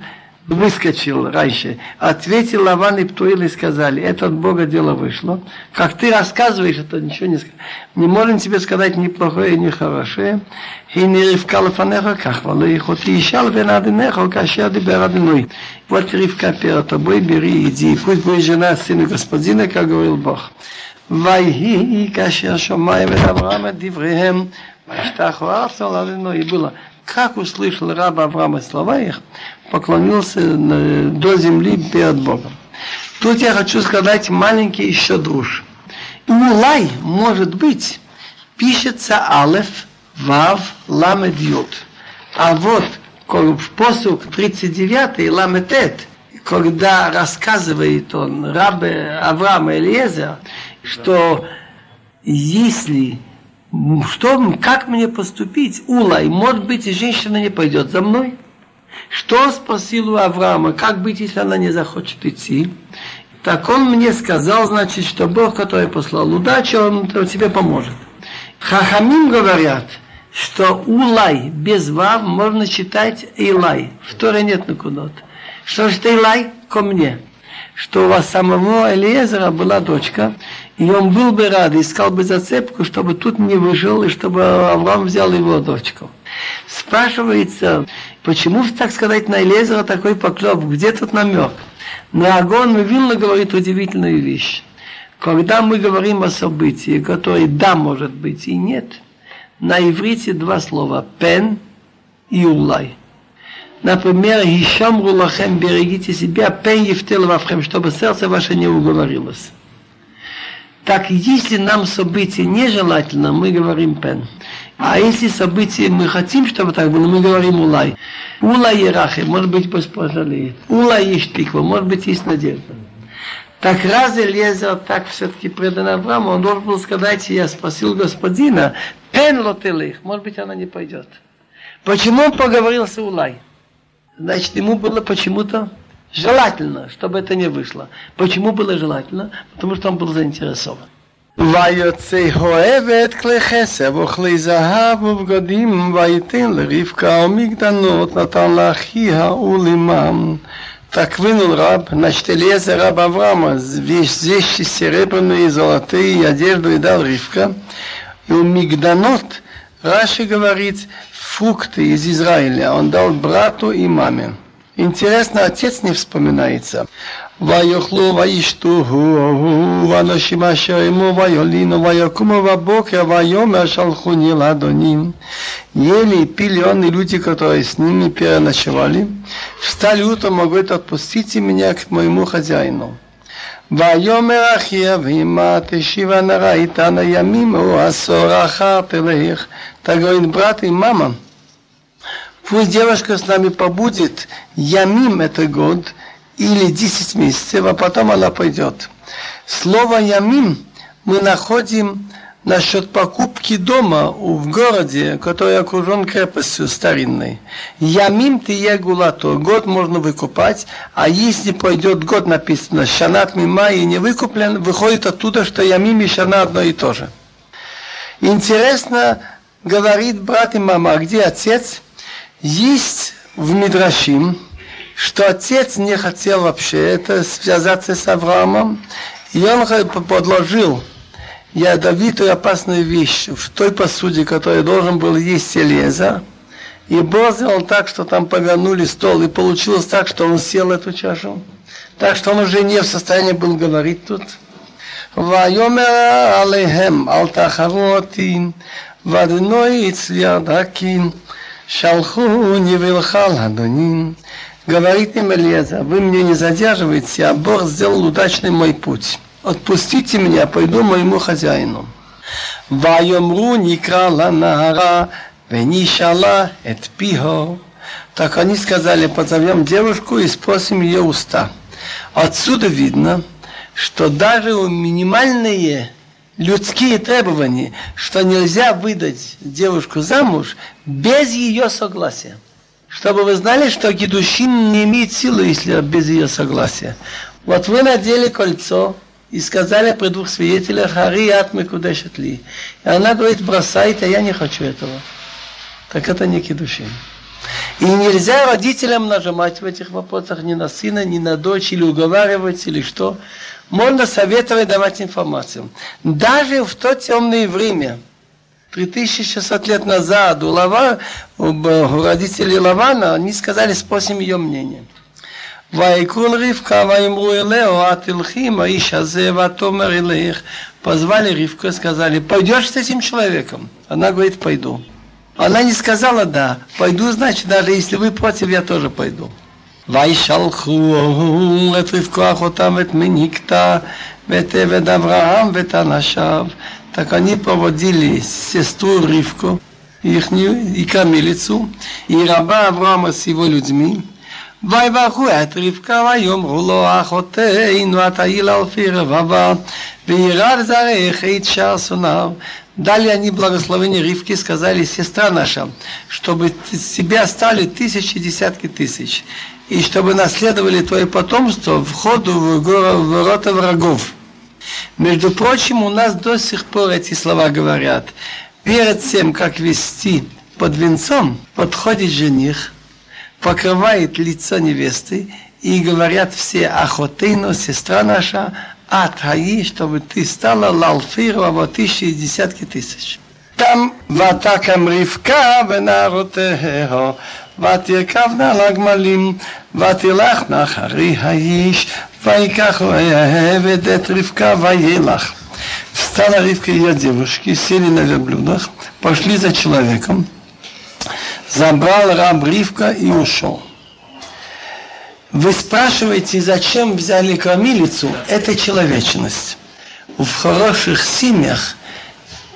выскочил раньше. Ответил Лаван и Птуил и сказали: это от Бога дело вышло. Как ты рассказываешь, это ничего не сказать. Не можем тебе сказать ни плохое, ни хорошее. Вот Ривка перед тобой, бери, иди. Пусть будет жена сына господина, как говорил Бог. «Вайхи, кашер шомаем эт Авраама дивреем, ваштаху арсал алину». И было, как услышал раб Авраама слова их, поклонился до земли перед Богом. Тут я хочу сказать маленький еще друж. Улай, может быть, пишется алеф, вав, ламед йод. А вот в посук тридцать девятый, ламед эт, когда рассказывает он рабе Авраама Элиезера, что если, что, как мне поступить, улай, может быть, и женщина не пойдет за мной? Что спросил у Авраама, как быть, если она не захочет идти? Так он мне сказал, значит, что Бог, который послал удачу, он тебе поможет. Хахамим говорят, что улай без вав можно читать илай, в Торе нет накудот. Что ж ты илай ко мне? Что у вас самого Элиезера была дочка, и он был бы рад, искал бы зацепку, чтобы тут не выжил, и чтобы Авраам взял его дочку. Спрашивается, почему, так сказать, на Элиезера такой поклеп, где тут намек? Но Агон Мивилна говорит удивительную вещь. Когда мы говорим о событии, которое да, может быть, и нет, на иврите два слова, пен и улай. Например, «Хишамру лахем», берегите себя, «Пен ефтел вафхем», чтобы сердце ваше не уговорилось. Так, если нам событие нежелательно, мы говорим «Пен». А если событие мы хотим, чтобы так было, мы говорим «Улай». «Улай ерахе», может быть, пусть пожалеет. «Улай есть тиква», может быть, есть надежда. Так разве Лезер так все-таки предан Аврааму? Он должен был сказать: я спросил господина, «Пен лотелых», может быть, она не пойдет. Почему он поговорил с Улай? Значит, ему было почему-то желательно, чтобы это не вышло. Почему было желательно? Потому что он был заинтересован. Так вынул раб, значит, Элиэзер, раб Авраама, вещи серебряные и золотые, и одежду, и дал Ривка. И у Мигданот, Раши говорит, фрукты из Израиля он дал брату и маме. Интересно, отец не вспоминается. «Ваёхлу, ваиштуху, ваношим ашерему, ваёлину, ваёкуму, вабоке, ваёме, ашалхуни, ладоним». Ели и пили он, и люди, которые с ними переночевали. Встали утром, говорит: «Отпустите меня к моему хозяину». «Ваёме, ахьявима, тешива, нараита, наямиму, асорахар, телеих». Так говорит брат и мама: «Пусть девушка с нами побудет ямим, это год, или десять месяцев, а потом она пойдет». Слово «ямим» мы находим насчет покупки дома в городе, который окружен крепостью старинной. «Ямим тие гулато», год можно выкупать, а если пройдет год, написано «шанат мима» и не выкуплен, выходит оттуда, что «ямим» и «шана» одно и то же. Интересно, говорит брат и мама, а где отец? Есть в Мидрашим, что отец не хотел вообще это связаться с Авраамом, и он подложил ядовитую опасную вещь в той посуде, которую должен был есть Элиэзер, и Бог сделал так, что там повернули стол, и получилось так, что он съел эту чашу, так что он уже не в состоянии был говорить тут. «Вайомер алейхем алтахаротин, вадной ицвиадакин, шалху невилхал адонин». Говорит им Элиэзер: «Вы мне не задерживаете, а Бог сделал удачный мой путь. Отпустите меня, пойду моему хозяину». «Вайомру никрала нагара, венишала эт пихо». Так они сказали: «Позовем девушку и спросим ее уста». Отсюда видно, что даже у минимальные людские требования, что нельзя выдать девушку замуж без ее согласия. Чтобы вы знали, что кидушин не имеет силы, если без ее согласия. Вот вы надели кольцо и сказали при двух свидетелях: «Хари ат мекудешет ли». И она говорит: «Бросайте, а я не хочу этого». Так это не кидушин. И нельзя родителям нажимать в этих вопросах ни на сына, ни на дочь, или уговаривать, или что. Можно советовать, давать информацию. Даже в то темное время, три тысячи шестьсот лет назад, у, Лава, у родителей Лавана, они сказали: «Спросим ее мнение». Позвали Ривку, сказали: «Пойдешь с этим человеком?» Она говорит: «Пойду». Она не сказала «да». «Пойду» значит, даже если вы против, я тоже пойду. «Вайшалху лет Ривку ахотам вет миникта вет эвед Авраам вет анашав». Так они проводили сестру Ривку, ихнюю, и кормилицу, и раба Авраама с его людьми. «Вайваху эт Ривка вайомру ло ахотейну атаил алфи ревава, вейрад зарех эйт шар сонав». Дали они благословение Ривке, сказали: «Сестра наша, чтобы тебя стали тысячи, десятки тысяч, и чтобы наследовали твое потомство входу в ворота врагов». Между прочим, у нас до сих пор эти слова говорят. Перед тем, как вести под венцом, подходит жених, покрывает лицо невесты, и говорят все: «Ахотейну, сестра наша, атхаи, чтобы ты стала лалфиру, а вот тысячи и десятки тысяч». Там «Ватакам Ривка венаротехо, ватиркавна лагмалим, ватилахна харихаиш». Встала Ривка и ее девушки, сели на верблюдах, пошли за человеком. забрал раб Ривка и ушел. Вы спрашиваете, зачем взяли кормилицу? Это человечность. В хороших семьях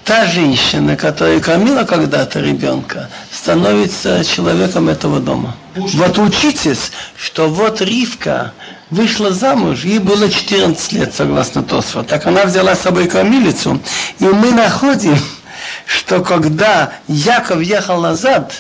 та женщина, которая кормила когда-то ребенка, становится человеком этого дома. Вот учитесь, что вот Ривка вышла замуж, ей было четырнадцать лет, согласно Тосфот. Так она взяла с собой кормилицу, и мы находим, что когда Яков ехал назад,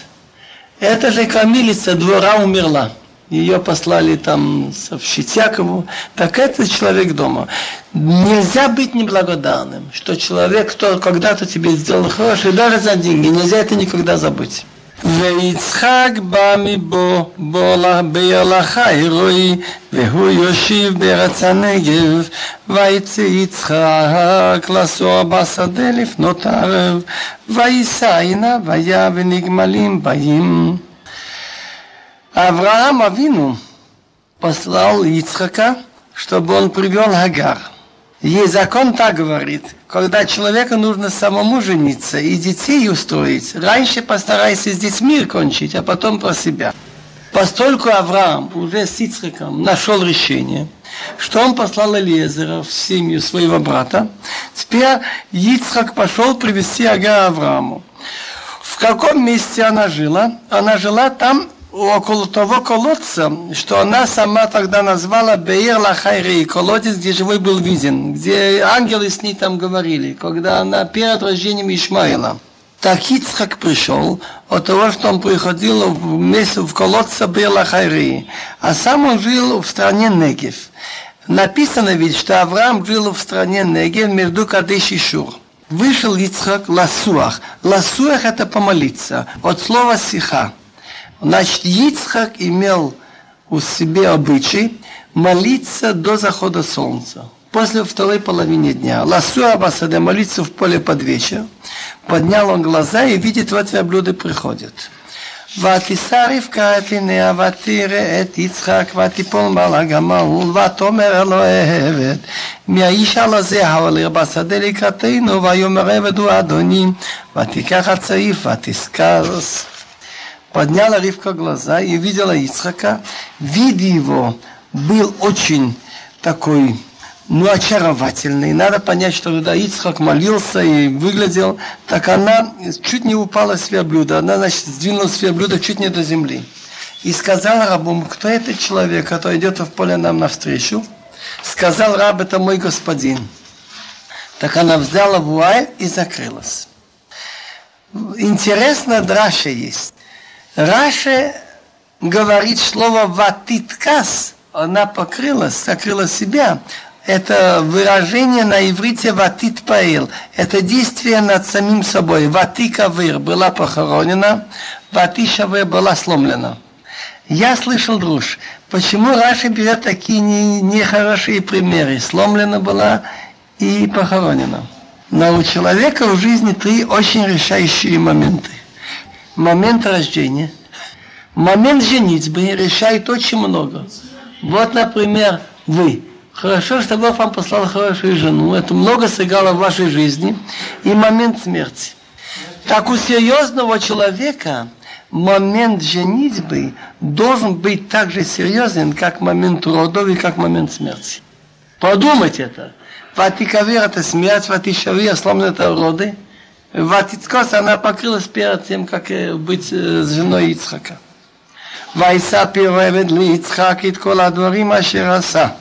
эта же кормилица двора умерла. Ее послали там сообщить Якову, так это человек дома. Нельзя быть неблагодарным, что человек, кто когда-то тебе сделал хорошее, даже за деньги, нельзя это никогда забыть. ויצחק בא מבוא, בהלך הרואי, והוא יושיב בארץ הנגב, ויצא יצחק לסוע בשדה לפנות ערב, ויישא עיניו ונגמלים באים. Авраам Авину послал Ицхака, чтобы он привел Агар. И закон так говорит, когда человеку нужно самому жениться и детей устроить, раньше постарайся здесь мир кончить, а потом про себя. Постольку Авраам уже с Ицхаком нашел решение, что он послал Элиезера в семью своего брата, теперь Ицхак пошел привести Агар Аврааму. В каком месте она жила? Она жила там, около того колодца, что она сама тогда назвала Беир Лахайри, колодец, где живой был виден, где ангелы с ней там говорили, когда она перед рождением Ишмаила. Так Ицхак пришел от того, что он приходил в место в колодце Беир Лахайри, а сам он жил в стране Негев. Написано ведь, что Авраам жил в стране Негев между Кадеш и Шур. Вышел Ицхак Ласуах. Ласуах — это помолиться, от слова сиха. Значит, Ицхак имел у себя обычай молиться до захода солнца, после второй половины дня. Ласуа басаде, молиться в поле под вечер. Поднял он глаза и видит, вот верблюды приходят. ותישא רבקה את עיניה ותראה את יצחק ותיפול מעל הגמל ותאמר אלוהי עבד מי האיש הזה העולה בשדה לקראתנו ויאמר עבד הוא אדוני ותיקח הצעיף ותשכס. Подняла Ривка глаза и видела Ицхака. Вид его был очень такой, ну, очаровательный. Надо понять, что когда Ицхак молился и выглядел, так она чуть не упала с верблюда. Она, значит, сдвинула с верблюда чуть не до земли. И сказала рабу, кто этот человек, который идет в поле нам навстречу? Сказал раб, это мой господин. Так она взяла вуаль и закрылась. Интересно, драша есть. Раши говорит слово «ватиткас», она покрылась, сокрыла себя. Это выражение на иврите «ватит паэл». Это действие над самим собой. «Ватикавыр» была похоронена, «ватишавыр» была сломлена. Я слышал, друж, почему Раши берет такие нехорошие примеры? Сломлена была и похоронена. Но у человека в жизни три очень решающие моменты. Момент рождения, момент женитьбы решает очень много. Вот, например, вы. Хорошо, что Бог вам послал хорошую жену. Это много сыграло в вашей жизни. И момент смерти. Так у серьезного человека момент женитьбы должен быть так же серьезен, как момент родов и как момент смерти. Подумать это. Ватикавир — это смерть, ватишавир — сломаны — это роды. Ватицкос, она покрылась перед тем, как быть с женой Ицхака. Вайса пиревед ли Ицхак ит кол адворим ашер аса.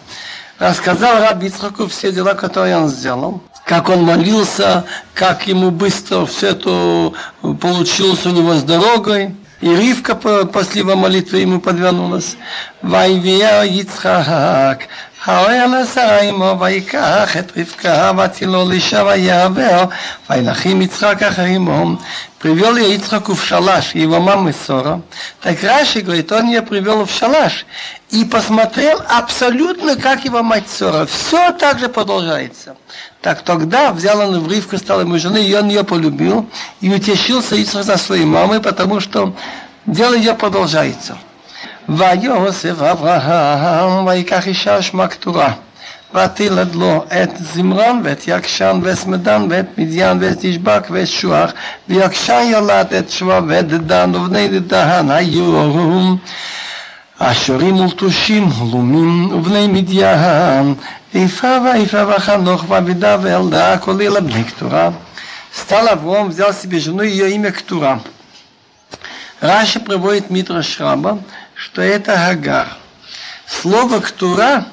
Рассказал раб Ицхаку все дела, которые он сделал. Как он молился, как ему быстро все это получилось у него с дорогой. И Ривка после его молитвы ему подвернулась. Вайвия Ицхак. האוהל עשה עמו ויקח את רבקה ותלו לאישה ויעבר וילכים יצחק אחר עמו. Привел я Ицхаку в шалаш, его мамы Сора. Так Раши говорит, он ее привел в шалаш и посмотрел абсолютно, как его мать Сора. Все так же продолжается. Так тогда взял он в Ривку, стал ему женой, и он ее полюбил. И утешился Ицхак за своей мамой, потому что дело ее продолжается. ויוסף אברהם ויקח אישה שמה קטורה והטיל עד לו את זמרן ואת יקשן ואת סמדן ואת מדיין ואת ישבק ואת שוח, ויקשן ילד את שבא ואת דדן ובני דדן היו אשורים ולטושים הלומים ובני מדיין, איפה ואיפה וחנוך ואבידה וילדה כולל בני קטורה. Стал Авраам, взял себе жену, ее имя Ктура. Раши приводит Мидраш Раба, что это Гагар. Слово Ктура,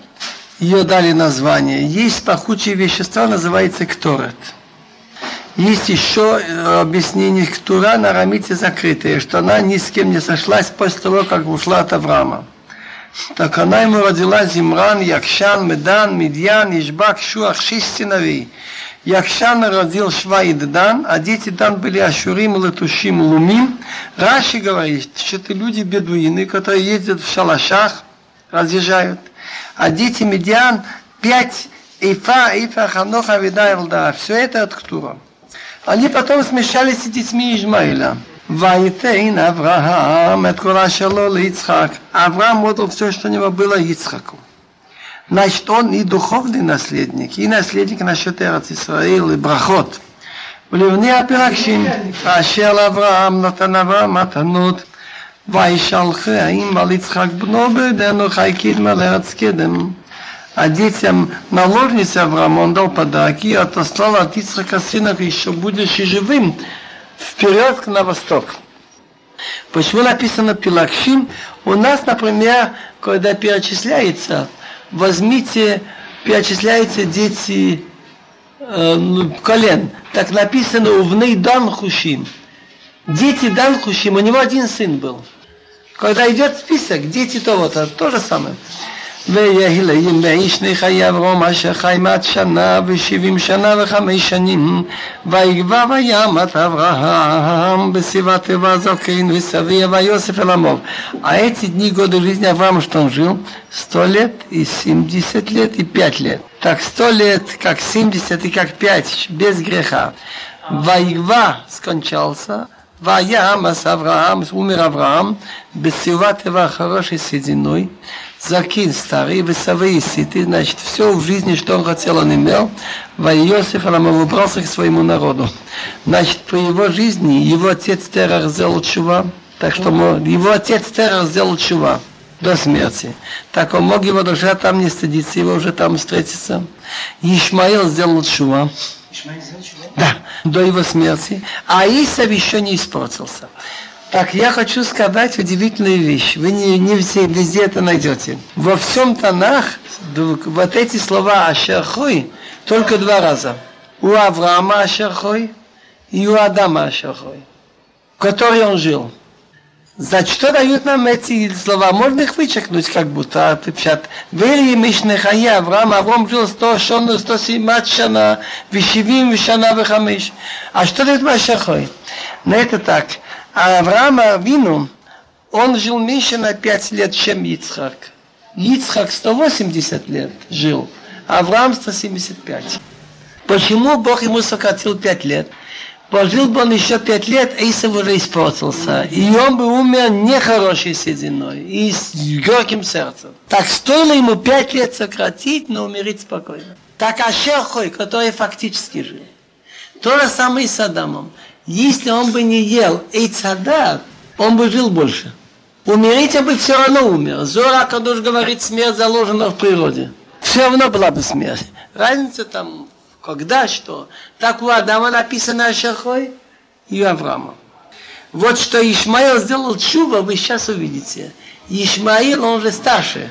ее дали название, есть пахучие вещества, называется Кторет. Есть еще объяснение Ктура на арамите закрытое, что она ни с кем не сошлась после того, как ушла от Авраама. Так она ему родила Зимран, Якшан, Медан, Медьян, Ишбак, Шуах, шесть сыновей. Якшан родил Шва и Дедан, а дети Дан были Ашурим, Латушим, Лумим. Раши говорит, что это люди-бедуины, которые ездят в шалашах, разъезжают. А дети Медиан, пять Эйфа, Эйфа, Ханоха, Авида, Элда. Все это от Ктура. Они потом смешались с детьми Ижмаиля. Вайтейн Авраам, эт кола шело ле-Ицхак. Авраам отдал все, что у него было, Ицхаку. Значит, он и духовный наследник, и наследник насчет Эрец Исраэль, и брахот. Вливни апиракшим, ашел Авраам, натан Авраам, атанут, вайшалхи, аим, валицхак, бнобедену, хайкидма, лерацкедем. А детям наложницы Авраам он дал подарки, отослал от Ицхака сынов, еще будешь и живым, вперед на восток. Почему написано пилакшим? У нас, например, когда перечисляется, возьмите, перечисляются дети э, колен. Так написано «Увны Дан Хушим». Дети Дан Хушим, у него один сын был. Когда идет список, дети того-то, то же самое. «Веяхилаим веишны хаявром ашахаймат шана вешивим шана вехамейшаним ваигва ваямат Авраам бесиват вазалкейн весавия вайосиф эламов». А эти дни года жизни Авраама, что он жил? Сто лет и семьдесят лет и пять лет. Так сто лет, как семьдесят и как пять, без греха. «Ваигва» скончался. Ваямас Авраам, умер Авраам, бесиват его хорошей сединой, закин старый, весовые ситы, значит, все в жизни, что он хотел, он имел, Ваиосиф Аламов убрался к своему народу. Значит, по его жизни его отец Терах сделал чува, так что его отец Терах сделал чува до смерти. Так он мог его душа там не стыдиться, его уже там встретиться. Ишмаил сделал чува. Да, до его смерти. А Исав еще не испортился. Так, я хочу сказать удивительную вещь. Вы не, не все, везде это найдете. Во всем Танах вот эти слова «Ашерхой» только два раза. У Авраама «Ашерхой» и у Адама «Ашерхой», в которой он жил. Значит, что дают нам эти слова? Можно их вычеркнуть, как будто, а ты пишет. Вели мишнехая, Авраам, Авраам жил сто шону, сто семат шана, вишивим, вишана, вихамиш. А что дает Машахой? Но это так. А Авраам Авину, он жил меньше на пять лет, чем Ицхак. Ицхак сто восемьдесят лет жил, Авраам сто семьдесят пять. Почему Бог ему сократил пять лет? Пожил бы он еще пять лет, Эйсов уже испортился. И он бы умер нехорошей сединой и с горьким сердцем. Так стоило ему пять лет сократить, но умереть спокойно. Так Ашерхой, который фактически жил. То же самое и с Адамом. Если он бы не ел Эйцада, он бы жил больше. Умереть он бы все равно умер. Зора Кадуш говорит, смерть заложена в природе. Все равно была бы смерть. Разница там... Когда что? Так у Адама написано Ашерхой и у Авраама. Вот что Ишмаил сделал чува, вы сейчас увидите. Ишмаил, он уже старше.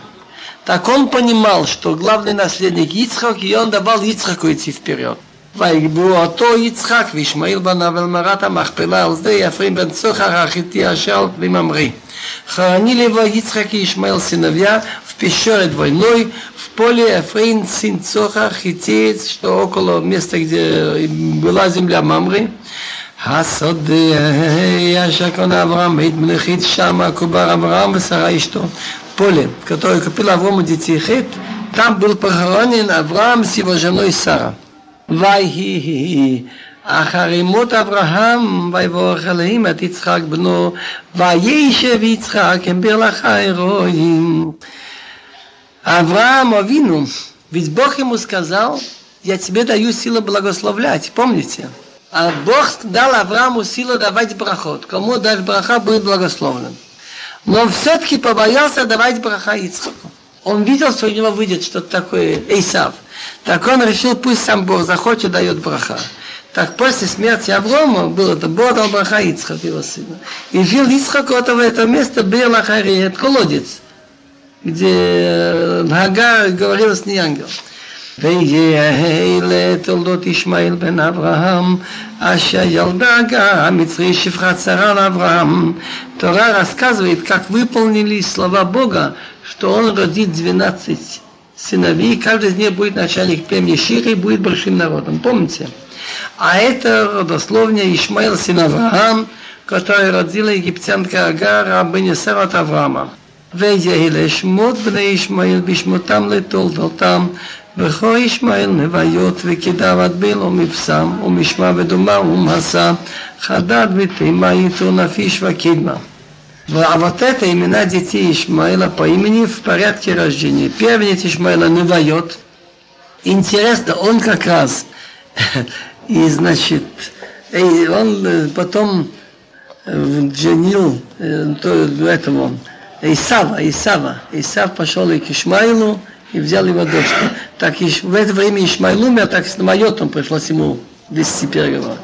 Так он понимал, что главный наследник Ицхак, и он давал Ицхаку идти вперед. Вайгбуато Ицхак, Вишмаил банавел марата махпела алзде, Яфрим бен Цохар, Ахити Ашал, Вимамри. Хоронили его Ицхак и Ишмаил, сыновья, в пещере двойной, в поле Эфрин, сын Цоха, Хитеец, что около места, где была земля Мамры. Поле, которое купил Аврааму детей Хет, там был похоронен Авраам с его женой Сара. אחרימות אברהם ויבורך אלוהים את יצחק בנו וישב יצחק עם ברלך האירועים. אברהם אבינו Ведь Бог ему сказал: я тебе даю силу благословлять, помните? А Бог дал Аврааму силу давать брахот. Кому дашь браха, будет благословлен. Но он все-таки побоялся давать браха Ицхаку. Он видел, что у него выйдет что-то такое, Эйсав. Так он решил, пусть сам Бог захочет, дает браха. Так после смерти Аврома было, это Бог дал браха Ицхаку, его сына. И жил Ицхак в это место, Бейлахари, это колодец, где Гагар говорил с ней ангел. ויהי לתולדות ישמעאל בן אברהם אשר ילדה הגר המצרי שפחת שרה לאברהם. Тора рассказывает, как выполнили слова Бога, что он родит двенадцать сыновей, каждый из них будет начальник племени Шири и будет большим народом, помните? А это родословная Ишмаил сын Авраам, который родила египтянка Агар, рабыня Сара от Авраама. ויהי לשמות בני ישמעאל בשמותם לתולדותם וכה ישמעאל נביות וכידיו עד בלע מבשם ומשמע ודומה ומעשה חדד ותימה יתו נפיש וקדמה. А вот это имена детей Ишмаила по имени в порядке рождения. Первенец Ишмаила Невайот. Интересно, он как раз, и значит, он потом женил этого Исава, Исава. Исав пошел и к Ишмаилу и взял его дочку. Так в это время Ишмаил умер, так с Навайотом пришлось ему вести переговор.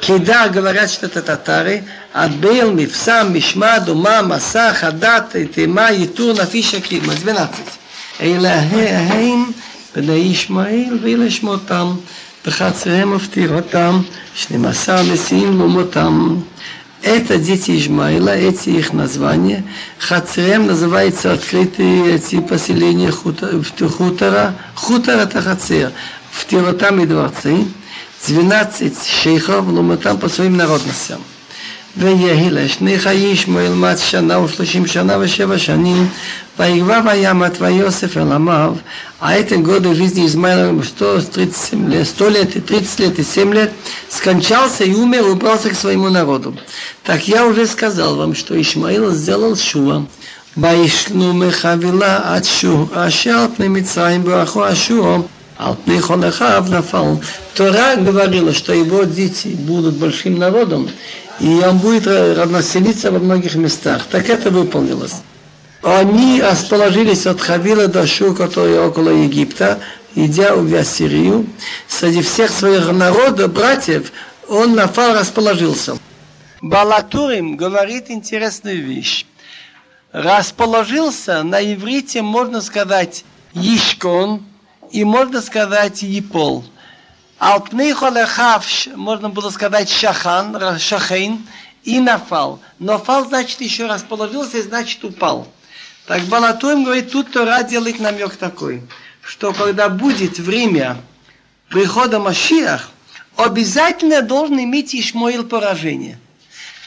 Кида говорят, что это татары, Адбейл, Мифсам, Мишма, Дума, Маса, Хадат, Тема, Итур, Нафиша, Кидма, двенадцать. Эйлахеахеим, Бней Ишмаил, Вилешмотам, Бхацрем, Уфтиротам, Шнимаса, Месиим, Лумотам. Это дети Ишмаила, эти их названия. Хацрем называется открытые эти поселения хутора. Хутор это хацер. Втиротам и дворцы. двенадцать шейхов, лумотам по своим народностям. ויהי שני ישמעאל מת שנה ושלושים שנה ושבע שנים ויגבה וימת ויוסף אל עמיו. А это годы жизни Измаила, что тридцать лет, сто лет и тридцать лет и семь лет, скончался и умер, убрался к своему народу. Так я уже сказал вам, что Ишмаил сделал шува. וישנו מחבילה עד שור אשר על פני מצרים ברכו אשור. Тора говорила, что его дети будут большим народом, и он будет равноселиться во многих местах. Так это выполнилось. Они расположились от Хавила до Шур, который около Египта, идя в Ассирию. Среди всех своих народов, братьев, он Нафал расположился. Балатурим говорит интересную вещь. Расположился на иврите, можно сказать, Ишкон, и можно сказать Епол. Алпней холехав, можно было сказать Шахан, Шахейн и Нафал. Нафал значит еще расположился и значит упал. Так Балатурим говорит, тут Тора делает намек такой, что когда будет время прихода Машиах, обязательно должен иметь Ишмаил поражение.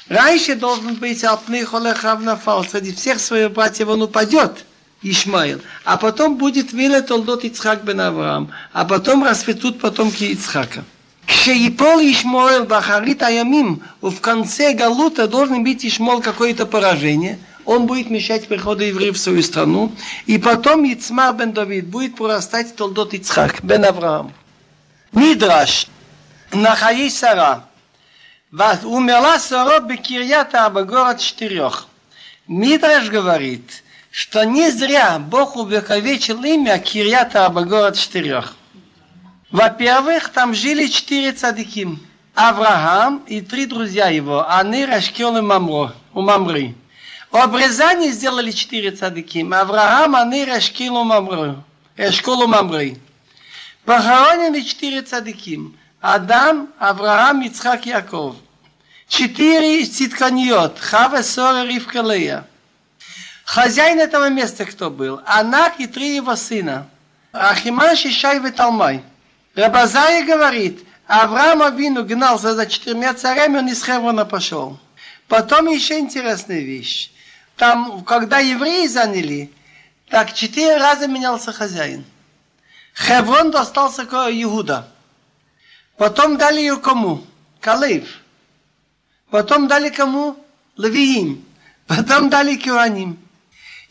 Раньше должен быть Алпней холехав Нафал, среди всех своих братьев он упадет. Ишмаил, а потом будет Виле Толдот Ицхак бен Авраам, а потом расцветут потомки Ицхака. Кшеипол Ишмаил бахарит аямим, в конце Галута должен быть Ишмаил какое-то поражение, он будет мешать приходу евреев в свою страну, и потом Ицмар бен Давид будет прорастать Толдот Ицхак бен Авраам. Мидраш, Нахаи Сара, умерла Сара бекирьят Аба, город Штирьох. Мидраш говорит, что не зря Бог увековечил имя Кирьят Аба, город Штирьох. Во-первых, там жили четыре цадиким. Авраам и три друзья его, Анир, Ашкел и Мамро, у Мамры. Обрезание сделали четыре цадиким. Авраам, Анир, Ашкел и Мамры. Ашкел и Мамры. Похоронены четыре цадиким. Адам, Авраам, Ицхак, Яков. Четыре цитканьот. Хава, Сора, Ривка, Лея. Хозяин этого места кто был? Анак и три его сына. Ахиман, Шишай и Талмай. Рабазай говорит, Авраам Авину гнался за четырьмя царями, он из Хеврона пошел. Потом еще интересная вещь. Там, когда евреи заняли, так четыре раза менялся хозяин. Хеврон достался к Иуда. Потом дали ее кому? Калев. Потом дали кому? Левиим. Потом дали Куаним.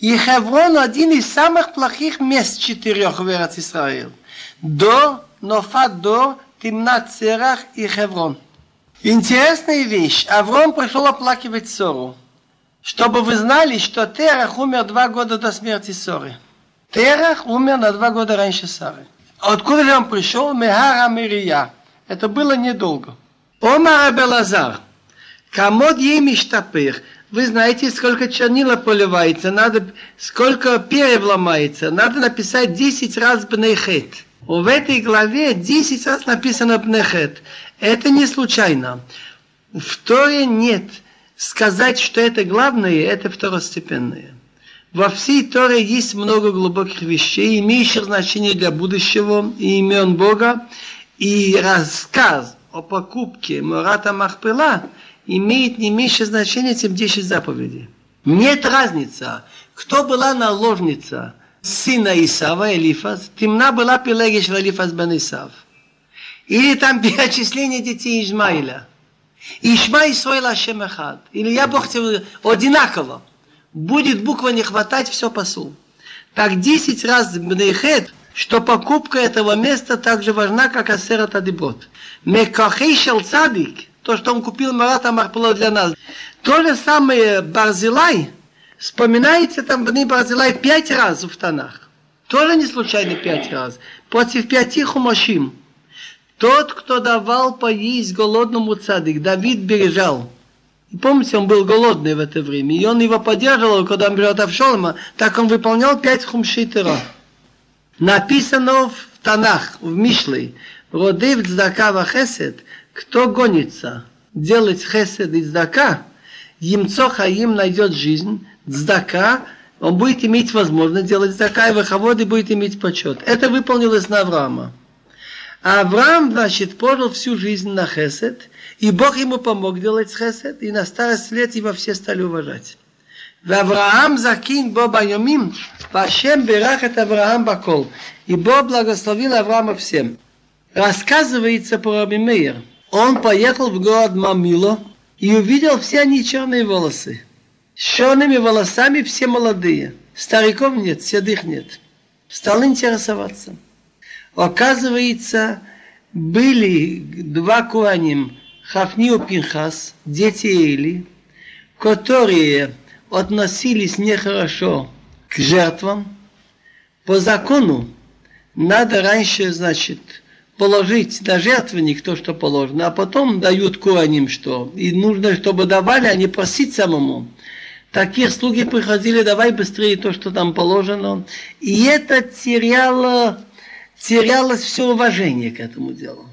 И Хеврон один из самых плохих мест четырех в Эрец-Исраэль. Дор, Нофат Дор, Тимнат Церах и Хеврон. Интересная вещь. Авром пришел оплакивать Сору. Чтобы вы знали, что Терах умер два года до смерти Соры. Терах умер на два года раньше Сары. Откуда ли он пришел? Мехара Мирия. Это было недолго. Омар Абелазар. Камод ей миштапех. Вы знаете, сколько чернила поливается, надо, сколько перьев ломается. Надо написать десять раз бнехет. В этой главе десять раз написано бнехет. Это не случайно. В Торе нет. Сказать, что это главное, это второстепенное. Во всей Торе есть много глубоких вещей, имеющих значение для будущего и имен Бога. И рассказ о покупке Мурата Махпела имеет не меньше значения, чем десять заповедей. Нет разницы, кто была наложница сына Исава, Элифаз, Тимна была Пелагея шель Элифаз бен Исав. Или там перечисление детей Ишмаиля. Ишма Исраэль Ашем Эхад. Или я Бог тебе... Одинаково. Будет буква не хватать, все пасу. Так десять раз бнейхет, что покупка этого места так же важна, как асерат адибот. Мекахей шел цадик, то, что он купил Мурат ха-Махпела для нас. То же самое Барзилай, вспоминается там бней Барзилай пять раз в Танах. Тоже не случайно пять раз. Против пяти хумашим. Тот, кто давал поесть голодному цадик, Давид бережал. И помните, он был голодный в это время, и он его поддерживал, когда он берет Авшалома, так он выполнял пять хумшей Тора. Написано в Танах, в Мишле, «Родив цдака ва хесед», кто гонится делать хесед и цдака, «Емцо хаим» найдет жизнь, цдака, он будет иметь возможность делать цдака, и вахавод будет иметь почет. Это выполнилось на Авраама. А Авраам, значит, прожил всю жизнь на хесед, и Бог ему помог делать хесед, и на старость лет его все стали уважать. Авраам закин бо байомим, Вашем берахет Авраам бакол. И Бог благословил Авраама всем. Рассказывается про Раби Меир. Он поехал в город Мамило и увидел все они черные волосы. С черными волосами все молодые. Стариков нет, седых нет. Стал интересоваться. Оказывается, были два коаним, Хафни и Пинхас, дети Эли, которые относились нехорошо к жертвам. По закону надо раньше, значит, положить на жертвенник то, что положено, а потом дают коаним что. И нужно, чтобы давали, а не просить самому. Такие слуги приходили, давай быстрее то, что там положено. И это теряло... терялось все уважение к этому делу.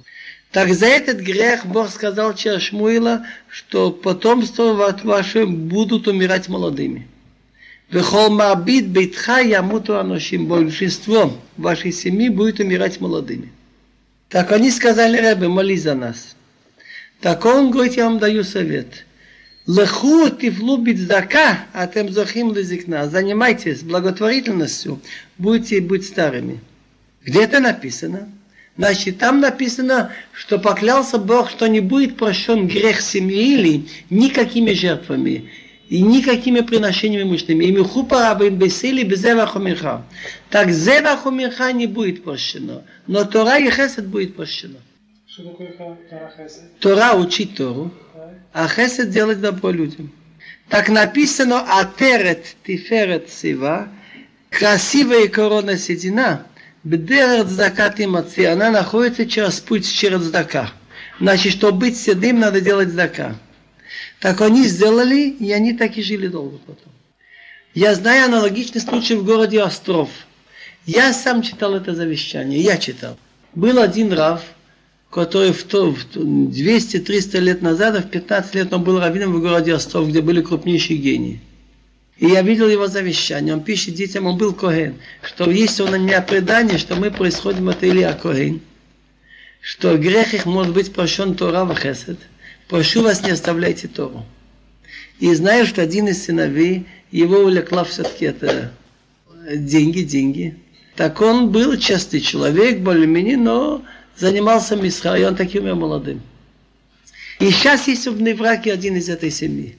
Так за этот грех Бог сказал через Шмуила, что потомство от ваше будут умирать молодыми. Вехол мабит бейтха ямуту аношим. Большинство вашей семьи будет умирать молодыми. Так они сказали, Ребе, молись за нас. Так он говорит, я вам даю совет. Леху тифлу бицдака, а тем зохим лизикна. Занимайтесь благотворительностью, будете быть старыми. Где это написано? Значит, там написано, что поклялся Бог, что не будет прощен грех семьи Или никакими жертвами и никакими приношениями мучными. И михупара бейсили без зевахумиха. Так зевахумиха не будет прощено, но Тора и Хесед будет прощено. Что такое Тора Хесед? Тора учит Тору, а Хесед делает добро людям. Так написано, атерет тиферет сива, красивая корона седина, Бдерет цдакат имаци, она находится через путь, через цдака. Значит, чтобы быть седым, надо делать цдака. Так они сделали, и они так и жили долго потом. Я знаю аналогичный случай в городе Остров. Я сам читал это завещание, я читал. Был один рав, который в двести-триста лет назад, в пятнадцать лет он был раввином в городе Остров, где были крупнейшие гении. И я видел его завещание, он пишет детям, он был Коэн, что есть у меня предание, что мы происходим от Илия Коэн, что грех их может быть прощен Тора в Хесед, прошу вас, не оставляйте Тору. И знаю, что один из сыновей, его увлекла все-таки это деньги, деньги. Так он был честный человек, более-менее, но занимался мисха, и он таким умер молодым. И сейчас есть в Невраке один из этой семьи.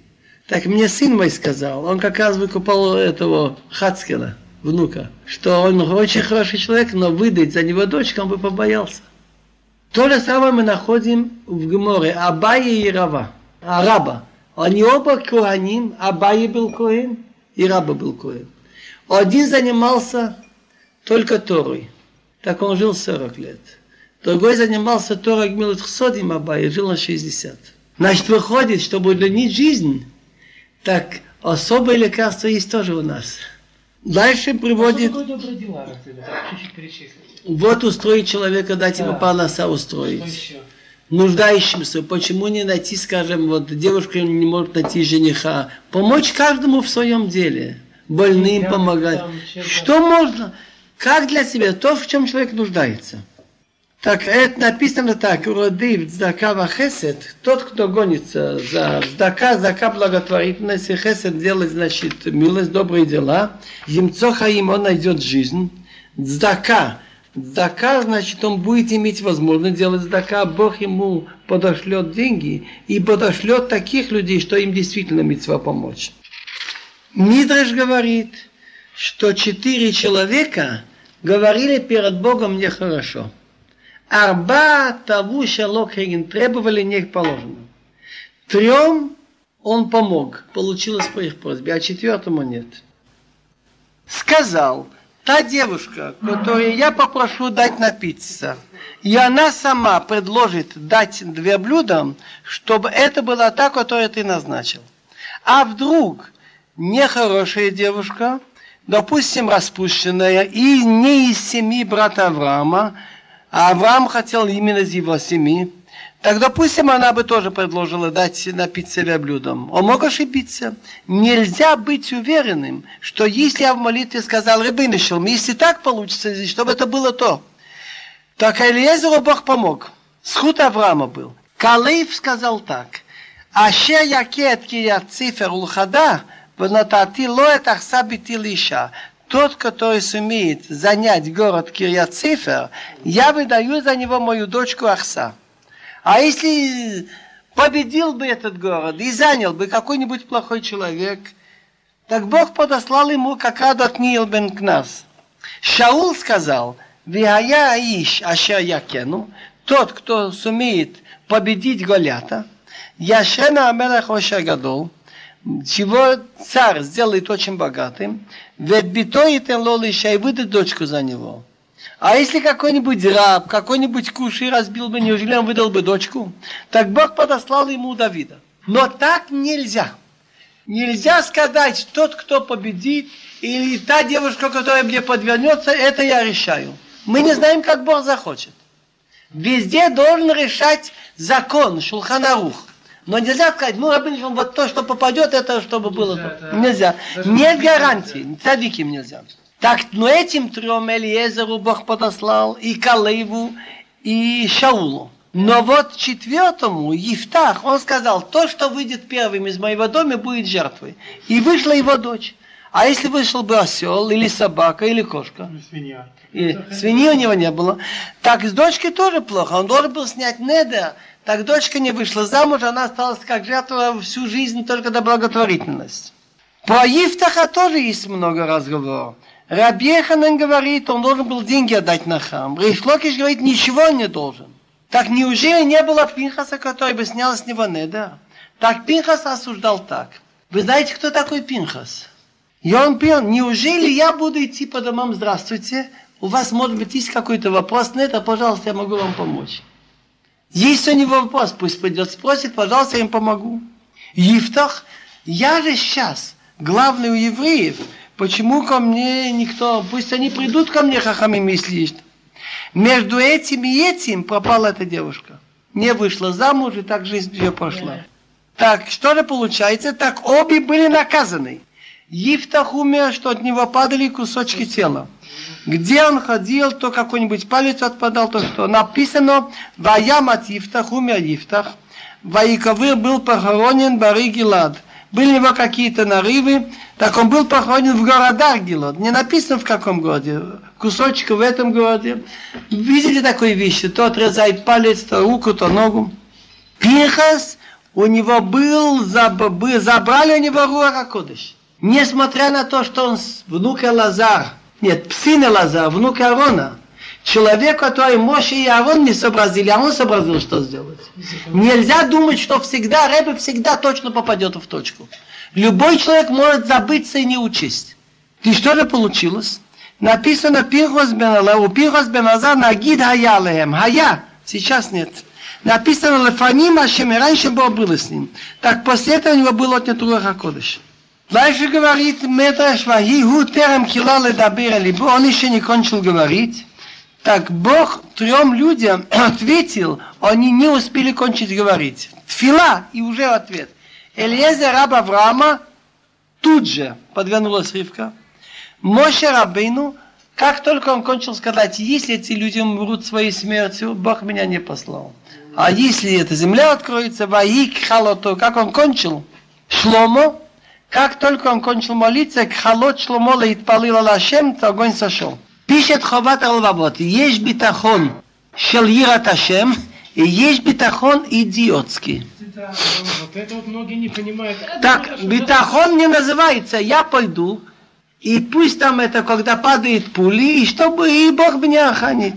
Так мне сын мой сказал, он как раз выкупал этого Хацкина, внука, что он очень хороший человек, но выдать за него дочку он бы побоялся. То же самое мы находим в Геморе, Абая и Рава, Араба. Они оба коаним, Абая был коэн и Раба был коэн. Один занимался только Торой, так он жил сорок лет. Другой занимался Торой Гмилут Хсодим Абая, жил на шестьдесят. Значит, выходит, чтобы удлинить жизнь, так особое лекарство есть тоже у нас. Дальше приводит... А дела, вот устроить человека, дать да. ему парноса устроить. Нуждающимся. Почему не найти, скажем, вот девушка не может найти жениха. Помочь каждому в своем деле. Больным я помогать. Там, что можно? Как для себя? То, в чем человек нуждается. Так, это написано так. Уродив дздака ва хесед. Тот, кто гонится за дздака, дздака благотворительность, и хесед делает, значит, милость, добрые дела. Емцо хаим, он найдет жизнь. Дздака. Дздака, значит, он будет иметь возможность делать дздака. Бог ему подошлет деньги и подошлет таких людей, что им действительно мицва помочь. Мидраш говорит, что четыре человека говорили перед Богом мне хорошо. Арба, таву, шалок, хригин, требовали не положено. Трем он помог, получилось по их просьбе, а четвертому нет. Сказал, та девушка, которой я попрошу дать напиться, и она сама предложит дать две блюда, чтобы это была та, которую ты назначил. А вдруг нехорошая девушка, допустим, распущенная, и не из семьи брата Авраама, а Авраам хотел именно из его семьи. Так, допустим, она бы тоже предложила дать напиться себе блюдом. Он мог ошибиться. Нельзя быть уверенным, что если я в молитве сказал Рабейну Шиломо, если так получится, чтобы это было то. Так Элиезеру Бог помог. Сход Авраама был. Калеев сказал так. Ашер якет кият цифер улхада, внатати лоэт ахсабити лиша. Тот, который сумеет занять город Кирьят-Цифер, я выдаю за него мою дочку Ахса. А если победил бы этот город и занял бы какой-нибудь плохой человек, так Бог подослал ему как Радат Ниил бен Кнас. Шаул сказал, «Вихая аиш ашер якену», тот, кто сумеет победить Голиата, «Яшена амелех ошер гадол», чего царь сделает очень богатым, ведь битоит лолиша и выдает дочку за него. А если какой-нибудь раб, какой-нибудь куши разбил бы, неужели он выдал бы дочку? Так Бог подослал ему Давида. Но так нельзя. Нельзя сказать, тот, кто победит, или та девушка, которая мне подвернется, это я решаю. Мы не знаем, как Бог захочет. Везде должен решать закон, Шулхан Арух. Но нельзя сказать, ну, Рабейну, вот то, что попадет, это чтобы нельзя, было... Да. Нельзя. Даже нет гарантии. Цадиким нельзя. Так, но ну, этим трем Элиезеру Бог подослал, и Калееву, и Шаулу. Но вот четвертому, Ефтах, он сказал, то, что выйдет первым из моего дома, будет жертвой. И вышла его дочь. А если вышел бы осел, или собака, или кошка? Или свинья. И, свиньи у него не было. Так, с дочкой тоже плохо. Он должен был снять недер. Так дочка не вышла замуж, она осталась как жертва всю жизнь только до благотворительности. По Ифтаха тоже есть много разговоров. Рабби Йоханан говорит, он должен был деньги отдать на храм. Рейш Лакиш говорит, ничего он не должен. Так неужели не было Пинхаса, который бы снял с него недер? Так Пинхас осуждал так. Вы знаете, кто такой Пинхас? И он пел, неужели я буду идти по домам, здравствуйте, у вас может быть есть какой-то вопрос, нет, а пожалуйста, я могу вам помочь. Есть у него вопрос, пусть придет, спросит, пожалуйста, я им помогу. Ифтах, я же сейчас главный у евреев, почему ко мне никто, пусть они придут ко мне, хахамим, если есть. Между этим и этим пропала эта девушка. Не вышла замуж, и так жизнь ее прошла. Так, что же получается? Так обе были наказаны. Ифтах умер, что от него падали кусочки тела. Где он ходил, то какой-нибудь палец отпадал, то что. Написано, «Ваям от Ифтах, умер Ифтах, Ваиковыр был похоронен Бары Гилад». Были у него какие-то нарывы, так он был похоронен в городах Гилад. Не написано, в каком городе, кусочек в этом городе. Видели такие вещи? То отрезает палец, то руку, то ногу. Пинхас у него был, забрали у него Руах ха-Кодеш. Несмотря на то, что он внук Элазара, нет, сын Элазара, внук Аарона, человек, который Моше и Аарон не сообразили, а он сообразил, что сделать. Нельзя думать, что всегда Ребе всегда точно попадет в точку. Любой человек может забыться и не учесть. И что же получилось? Написано, у Пирос бен Азар нагид хая леем. Хая, сейчас нет. Написано, лефаним ашем, раньше было с ним. Так после этого у него был отнят Руах ха-Кодеш. Дальше говорит Медраш, вахигу терем хила ледабир либо, он еще не кончил говорить. Так Бог трем людям ответил, они не успели кончить говорить. Тфила и уже ответ. Элиезер раб Авраама, тут же подвернулась Ривка. Моше Рабейну, как только он кончил сказать, если эти люди умрут своей смертью, Бог меня не послал. А если эта земля откроется, ваик халото, как он кончил? Шломо, как только он кончил молиться, кхалот шломо леитпалил алашем, то огонь сошел. Пишет Ховат Алвавот, есть битахон шел Ират Ашем, и есть битахон идиотский. Да, вот это вот многие не понимают. Так, битахон не называется, я пойду, и пусть там это, когда падают пули, и чтобы и Бог меня охранит.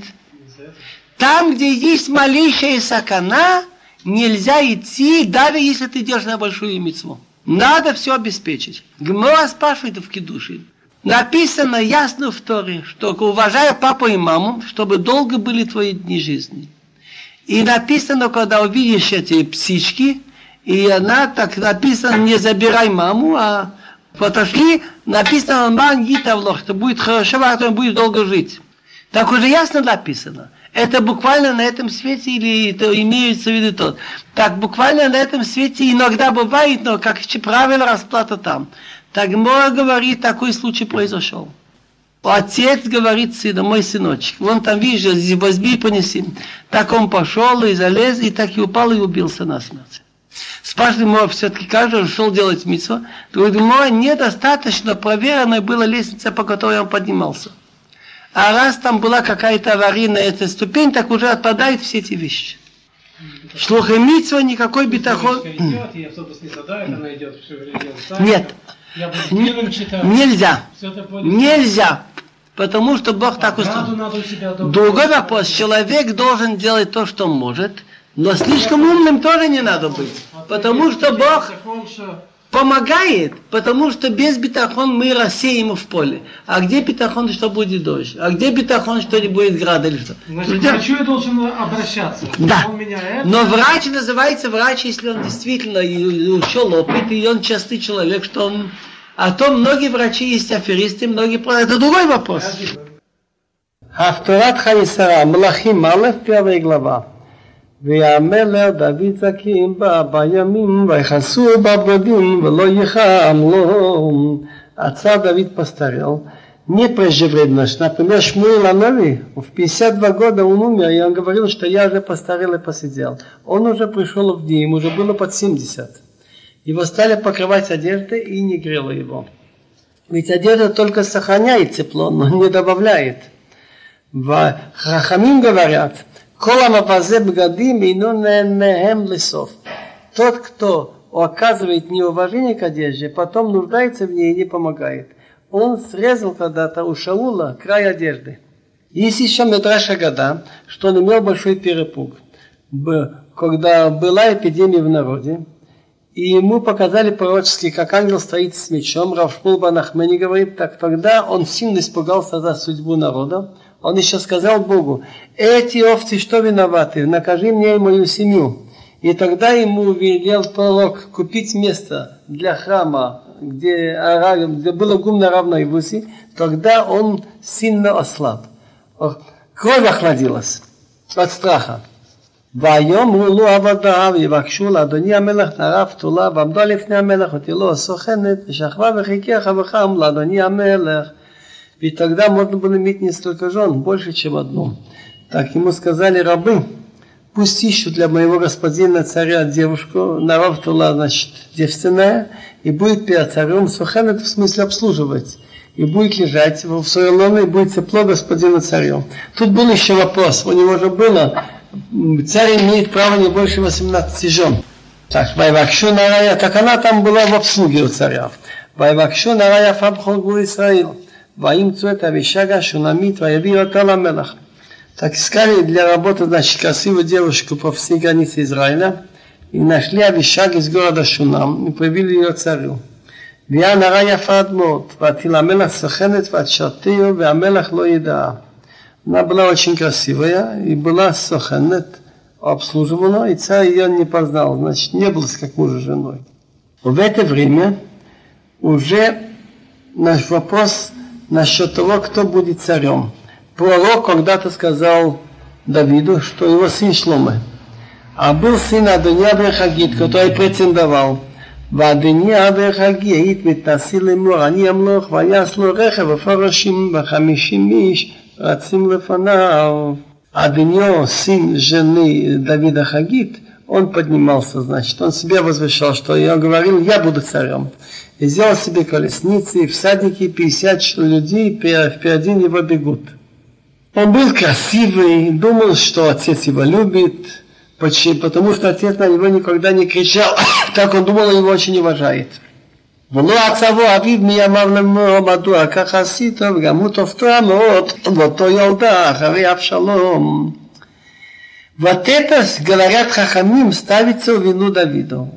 Там, где есть малейшая сакана, нельзя идти, даже если ты идешь на большую мицву. Надо все обеспечить. Гмора спрашивает в Кидуши. Написано ясно в Торе, что уважаю папу и маму, чтобы долго были твои дни жизни. И написано, когда увидишь эти псички, и она так написано, не забирай маму, а потошли, написано, ман гитавлох, что будет хорошо, а то будет долго жить. Так уже ясно написано. Это буквально на этом свете, или это имеется в виду тот. Так буквально на этом свете иногда бывает, но как правило расплата там. Так Мора говорит, такой случай произошел. Отец говорит сыну, мой сыночек, вон там, видишь, возьми и понеси. Так он пошел и залез, и так и упал, и убился насмерть. Спрашивает Мора, все-таки каждый шел делать мицву. Говорит, Мора, недостаточно проверенной была лестница, по которой он поднимался. А раз там была какая-то аварийная эта ступень, так уже отпадают все эти вещи. Шлуха мицва, никакой битахон... Нет. Нельзя. Нельзя. Потому что Бог так устроил. Другой вопрос. Человек должен делать то, что может, но слишком умным тоже не надо быть. Потому что Бог помогает, потому что без битахон мы рассеем в поле. А где битахон, что будет дождь? А где битахон, что не будет града или что? Значит, к врачу я должен обращаться. Да. Но врач называется врач, если он действительно ушел опыт, и он частый человек, что он... А то многие врачи есть аферисты, многие... Это другой вопрос. Авторат Хаисара, Млахим Алеф, первая глава. ויאמר דוד זקים בה בימים ויחסו בבגדים ולא יחם לו. Отца Давид постарел, не преждевременно. Например, Шмуэль Анави в пятьдесят два года он умер, и он говорил, что я уже постарел и посидел. Он уже пришел в дни, ему уже было под семьдесят. Его стали покрывать одеждой и не грело его. Ведь одежда только сохраняет тепло, но не добавляет. В Хахамим говорят, тот, кто оказывает неуважение к одежде, потом нуждается в ней и не помогает. Он срезал когда-то у Шаула край одежды. Есть еще Медраш Агада, что он имел большой перепуг. Когда была эпидемия в народе, и ему показали пророчески, как ангел стоит с мечом, Рав Шмуэль бен Ахмени говорит, так тогда он сильно испугался за судьбу народа. Он еще сказал Богу, эти овцы что виноваты, накажи мне и мою семью. И тогда ему велел пророк купить место для храма, где, где было гумно равно Ивуси, тогда он сильно ослаб. Кровь охладилась от страха. Ведь тогда можно было иметь несколько жен, больше, чем одну. Так ему сказали рабы, пусть ищут для моего господина царя девушку, нарав тула, значит, девственная, и будет перед царем сухенет, в смысле обслуживать, и будет лежать в своем лоне, и будет тепло господина царю. Тут был еще вопрос, у него же было, царь имеет право не больше восемнадцати жен. Так, Вайвакшуна, как она там была в обслуге у царя. Вайвакшуна Рая Фабхогу Исраил, Ваим Цуэта Вишага Шунамит Ваявира Таламелах. Так искали для работы, значит, красивую девушку по всей границе Израиля, и нашли Авишаг из города Шунам, и привели ее царю. Виана Рая Фадмот, Ватиламелах Сахенет, Ватшартею, Вамелах Лоида. Она была очень красивая, и была Сахенет, обслуживала, и царь ее не познал, значит, не был как мужа с женой. В это время уже наш вопрос насчет того, кто будет царем. Пророк когда-то сказал Давиду, что его сын Шломе, а был сын Адония бен Хагит, который претендовал. Вадония бен Хагит מתנשא לאמור, אני אמלוך, ויעש לו רכב ופרשים וחמישים איש רצים לפניו. Адония, сын жены Давида Хагит, он поднимался, значит, он себе возвышал, что я говорил, я буду царем. И сделал себе колесницы, и всадники, пятьдесят людей впереди него бегут. Он был красивый, думал, что отец его любит, потому что отец на него никогда не кричал, так он думал, он его очень уважает. ולא עצבו אביו מימיו למאו מדוע כך עשית וגם הוא תופתע מאוד ואותו ילדה אחרי אבשלום. Вот это, говорят хахамим, ставится в вину Давиду.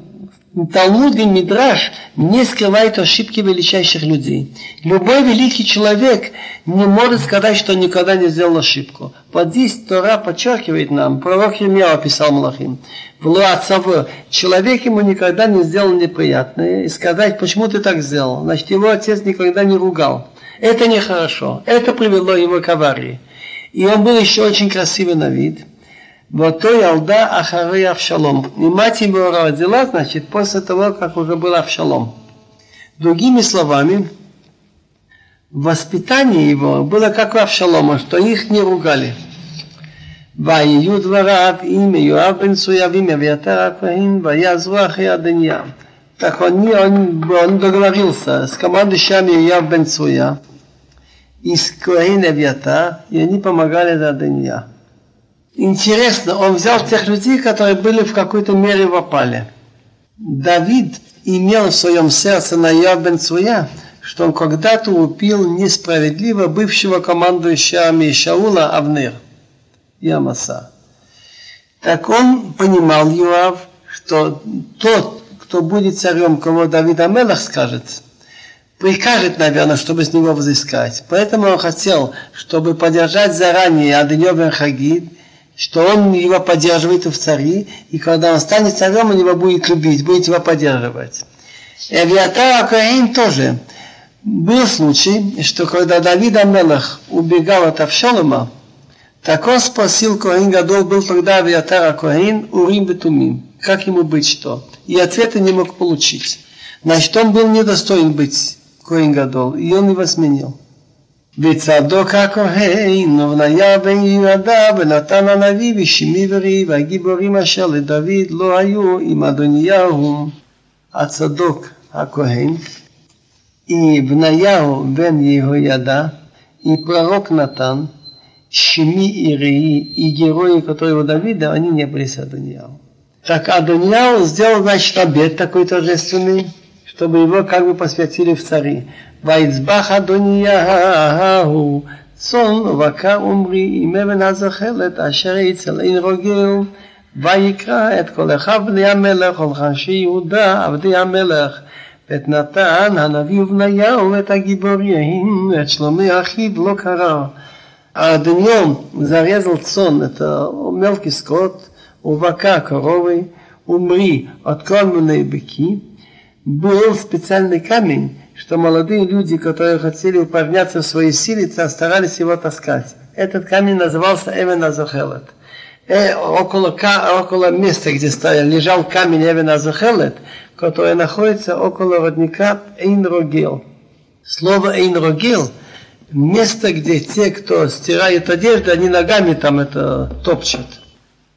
Талмуд и Мидраш не скрывают ошибки величайших людей. Любой великий человек не может сказать, что никогда не сделал ошибку. Вот здесь Тора подчеркивает нам, пророк Ирмея писал Малахим, человек ему никогда не сделал неприятное, и сказать, почему ты так сделал, значит, его отец никогда не ругал. Это нехорошо, это привело его к аварии. И он был еще очень красивый на вид. Вот Алда Ахары Авшалом. И мать его родила, значит, после того, как уже был Авшалом. Другими словами, воспитание его было как у Авшалома, что их не ругали. Так он, он, он договорился с командующими Иоав бен Цуя и с Коэйн Авьятар, и они помогали Адонья. Интересно, он взял тех людей, которые были в какой-то мере в опале. Давид имел в своем сердце на Иоав бен Цуя, что он когда-то убил несправедливо бывшего командующего армией Шаула Авнер, Ямаса. Так он понимал, Иоав, что тот, кто будет царем, кого Давид Амелах скажет, прикажет, наверное, чтобы с него взыскать. Поэтому он хотел, чтобы поддержать заранее Адония бен Хагит, что он его поддерживает в цари, и когда он станет царем, он его будет любить, будет его поддерживать. И Авьятар Коэйн тоже. Был случай, что когда Давид Амелах убегал от Авшалома, так он спросил Коэйн Гадол, был тогда Авьятар Коэйн, Урим бетумим, как ему быть, что? И ответа не мог получить. Значит, он был недостоин быть Коэйн Гадол, и он его сменил. וצדוק הכהן, ובניה בן יהודה, ונתן הנביא, ושמעי וראי, והגיבורים אשר לדוד לא היו עם אדוניהו. הצדוק הכהן, ובניהו בן יהוידע, ופררוק נתן, שמעי וראי, וגרוי כתוב דוד, אני נבריס אדוניהו. Так Адоняу сделал, значит, обет такой торжественный, чтобы его как бы посвятили в цари. ויצבח אדוניהו צאן ובקר ומרי עם אבן הזחלת אשר אצל אין רוגל ויקרא את כל אחיו בני המלך ולחשי יהודה עבדי המלך ואת נתן הנביא ובניהו ואת הגיבורים ואת שלומי אחיו לא קרא. אדוניהו זרז לצאן את המלכי סקוט ובקר קרובי ומרי את כל מיני בקי был специальный камень, что молодые люди, которые хотели упражняться в своей силе, старались его таскать. Этот камень назывался Эвен Азохелет. Э, около, ка, около места, где стоял, лежал камень Эвен Азохелет, который находится около родника Эйн-Рогел. Слово Эйн-Рогел – место, где те, кто стирает одежду, они ногами там это топчут.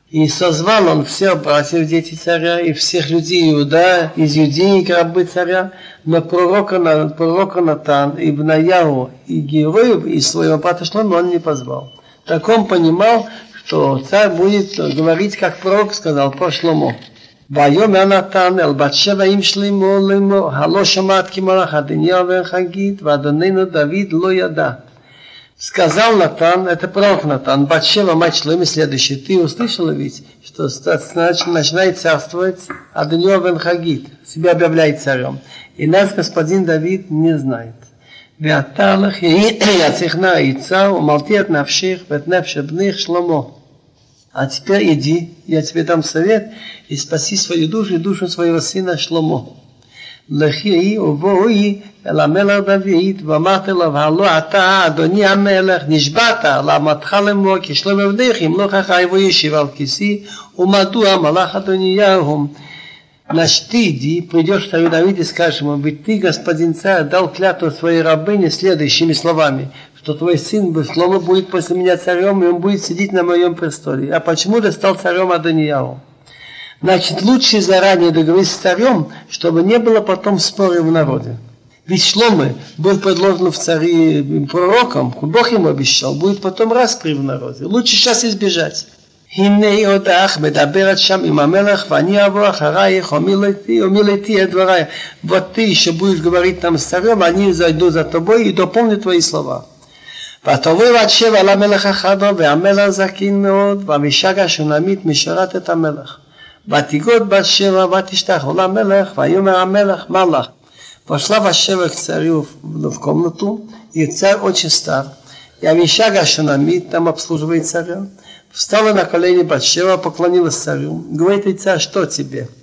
И созвал он всех братьев, дети царя, и всех людей Иуда, из Иудеи, рабы царя, но пророка, пророка Натан, и Бнаяу, и героев, и своего брата Шлома он не позвал. Так он понимал, что царь будет говорить, как пророк сказал, про Шломо. ויאמר נתן אל בת שבע עם שלמה לאמור, הלא שמעת כי מלאך דניה בן חגית, ואדוננו דוד לא ידע. Сказал Натан, это пророк Натан, Батшева, мать Шломе, следующий, ты услышала ведь, что начинает царствовать Адонио бен Хагит, себя объявляет царем. И нас господин Давид не знает. Вяталах и яцихна и цау, молти от навших, вет навшебных Шломо. А теперь иди, я тебе дам совет, и спаси свою душу и душу своего сына Шломо. לכי ובואי אל המלך דוד ואמרת אליו הלא אתה אדוני המלך נשבעת לעמתך לאמור כי שלום עבדך ימלוך אחריו וישב על כיסאי ומדוע מלך אדוניהו значит ты иди придешь к царю Давиду и скажешь ему ведь ты господин царь дал клятву своей рабыне следующими словами что твой сын Шломо будет после меня царем и он будет сидеть на моем престоле а почему ты стал царем Адониягу Значит, лучше заранее договориться с царем, чтобы не было потом споров в народе. Ведь Шломо был предложен в цари пророком, Бог ему обещал, будет потом распри в народе. Лучше сейчас избежать. Вот ты еще будешь говорить там с царем, они зайдут за тобой и дополнят твои слова. ותוביל בת שבע אל המלך אחדו, והמלך זקין מאוד, ואבישג השונמית משרת את המלך. ותיגוד בת שבע ותשתח אל המלך ויאמר המלך מה לך פשלה בת שבע קצריו בקומנתו יצא очень стар и Авишага шунамит там обслуживает царя встала на колени בת שבע поклонилась царю говорит ей царь что тебе